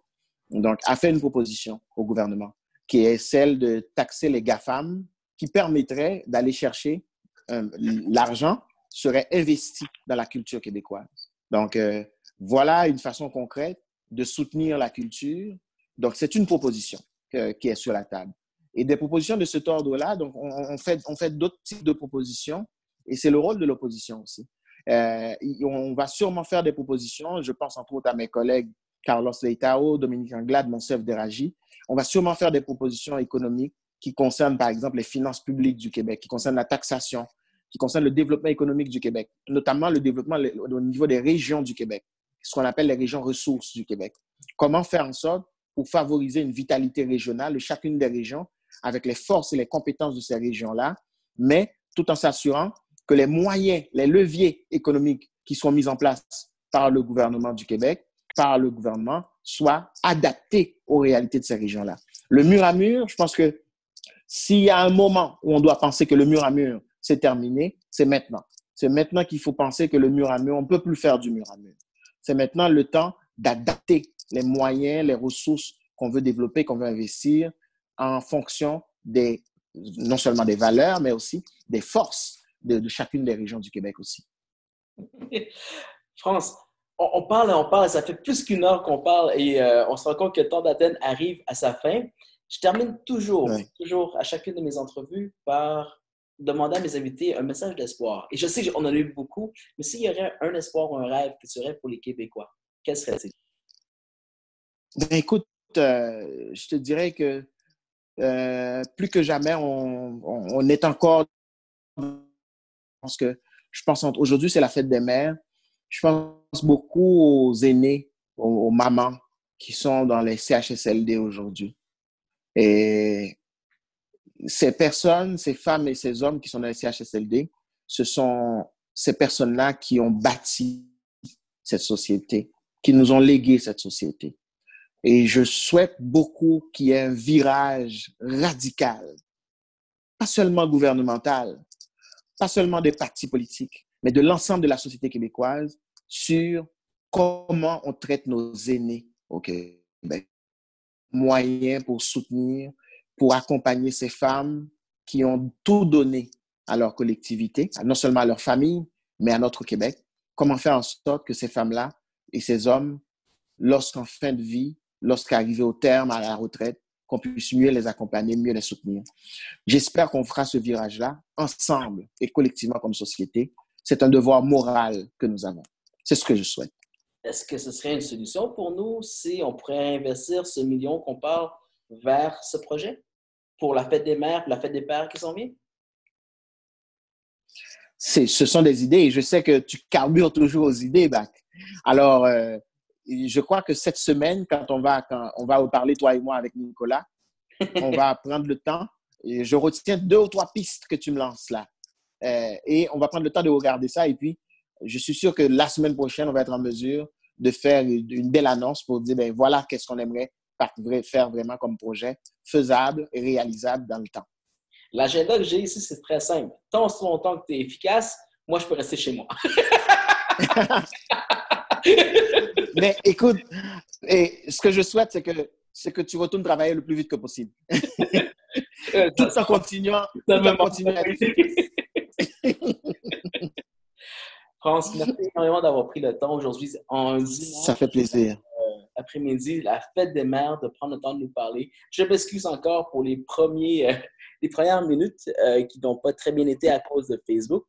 donc, a fait une proposition au gouvernement, qui est celle de taxer les GAFAM, qui permettrait d'aller chercher euh, l'argent serait investi dans la culture québécoise. Donc, euh, voilà une façon concrète de soutenir la culture. Donc, c'est une proposition euh, qui est sur la table. Et des propositions de cet ordre-là, donc on, on, fait, on fait d'autres types de propositions et c'est le rôle de l'opposition aussi. Euh, on va sûrement faire des propositions, je pense entre autres à mes collègues Carlos Leitao, Dominique Anglade, Monsef Deragi. On va sûrement faire des propositions économiques qui concernent par exemple les finances publiques du Québec, qui concernent la taxation, qui concernent le développement économique du Québec, notamment le développement au niveau des régions du Québec, ce qu'on appelle les régions ressources du Québec. Comment faire en sorte pour favoriser une vitalité régionale de chacune des régions avec les forces et les compétences de ces régions-là, mais tout en s'assurant que les moyens, les leviers économiques qui sont mis en place par le gouvernement du Québec, par le gouvernement, soient adaptés aux réalités de ces régions-là. Le mur à mur, je pense que s'il y a un moment où on doit penser que le mur à mur, c'est terminé, c'est maintenant. C'est maintenant qu'il faut penser que le mur à mur, on ne peut plus faire du mur à mur. C'est maintenant le temps d'adapter les moyens, les ressources qu'on veut développer, qu'on veut investir, en fonction des, non seulement des valeurs, mais aussi des forces de, de chacune des régions du Québec aussi. France, on, on parle, on parle, ça fait plus qu'une heure qu'on parle et euh, on se rend compte que le temps d'antenne arrive à sa fin. Je termine toujours, oui. toujours à chacune de mes entrevues par demander à mes invités un message d'espoir. Et je sais qu'on en a eu beaucoup, mais s'il y aurait un espoir ou un rêve qui serait pour les Québécois, quel serait-il? Ben écoute, euh, je te dirais que euh, plus que jamais, on, on, on est encore... Parce que je pense qu'aujourd'hui, c'est la fête des mères. Je pense beaucoup aux aînés, aux, aux mamans qui sont dans les C H S L D aujourd'hui. Et ces personnes, ces femmes et ces hommes qui sont dans les C H S L D, ce sont ces personnes-là qui ont bâti cette société, qui nous ont légué cette société. Et je souhaite beaucoup qu'il y ait un virage radical, pas seulement gouvernemental, pas seulement des partis politiques, mais de l'ensemble de la société québécoise sur comment on traite nos aînés au Québec. Moyens pour soutenir, pour accompagner ces femmes qui ont tout donné à leur collectivité, non seulement à leur famille, mais à notre Québec. Comment faire en sorte que ces femmes-là et ces hommes, lorsqu'en fin de vie, lorsqu'arrivés au terme, à la retraite, qu'on puisse mieux les accompagner, mieux les soutenir. J'espère qu'on fera ce virage-là ensemble et collectivement comme société. C'est un devoir moral que nous avons. C'est ce que je souhaite. Est-ce que ce serait une solution pour nous si on pourrait investir ce million qu'on parle vers ce projet pour la fête des mères, pour la fête des pères qui s'en vient? C'est, ce sont des idées et je sais que tu carbures toujours aux idées, Bac. Alors, euh, je crois que cette semaine, quand on va, quand on va reparler, toi et moi, avec Nicolas, on va prendre le temps. Et je retiens deux ou trois pistes que tu me lances là. Euh, et on va prendre le temps de regarder ça et puis je suis sûr que la semaine prochaine, on va être en mesure de faire une belle annonce pour dire, ben voilà, qu'est-ce qu'on aimerait faire vraiment comme projet faisable et réalisable dans le temps. L'agenda que j'ai ici, c'est très simple. Tant si longtemps que tu es efficace, moi, je peux rester chez moi. Mais écoute, et ce que je souhaite, c'est que, c'est que tu retournes travailler le plus vite que possible. Tout en continuant, tout en continuant à France, merci énormément d'avoir pris le temps aujourd'hui. En dimanche, ça fait plaisir. Euh, après-midi, la fête des mères, de prendre le temps de nous parler. Je m'excuse encore pour les, premiers, euh, les premières minutes euh, qui n'ont pas très bien été à cause de Facebook.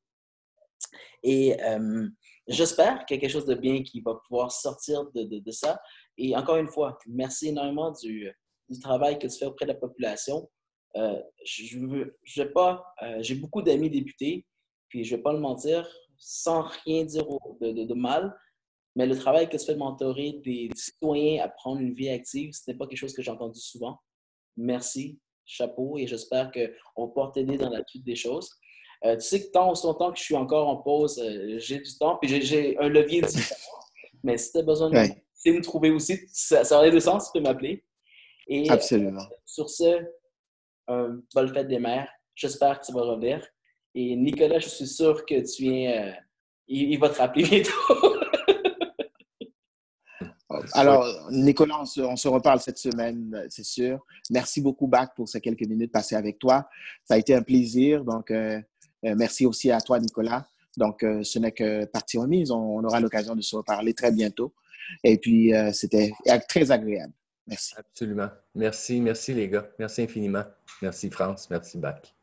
Et euh, j'espère qu'il y a quelque chose de bien qui va pouvoir sortir de, de, de ça. Et encore une fois, merci énormément du, du travail que tu fais auprès de la population. Euh, je veux, je veux pas, euh, j'ai beaucoup d'amis députés, puis je ne vais pas le mentir. Sans rien dire de, de, de mal, mais le travail que se fait de mentorer des citoyens à prendre une vie active, ce n'est pas quelque chose que j'ai entendu souvent. Merci, chapeau, et j'espère qu'on va pouvoir t'aider dans la suite des choses. Euh, tu sais que tant ou son temps que je suis encore en pause, euh, j'ai du temps, puis j'ai, j'ai un levier différent, mais si tu as besoin de ouais. nous trouver aussi, ça, ça a les deux sens, tu peux m'appeler. Et, absolument. Euh, sur ce, euh, bonne fête des mères, j'espère que tu vas revenir. Et Nicolas, je suis sûr que tu es... Euh, il, il va te rappeler bientôt. Alors, Nicolas, on se, on se reparle cette semaine, c'est sûr. Merci beaucoup, Bac, pour ces quelques minutes passées avec toi. Ça a été un plaisir. Donc, euh, euh, merci aussi à toi, Nicolas. Donc, euh, ce n'est que partie remise. On, on aura l'occasion de se reparler très bientôt. Et puis, euh, c'était très agréable. Merci. Absolument. Merci, merci les gars. Merci infiniment. Merci, France. Merci, Bac.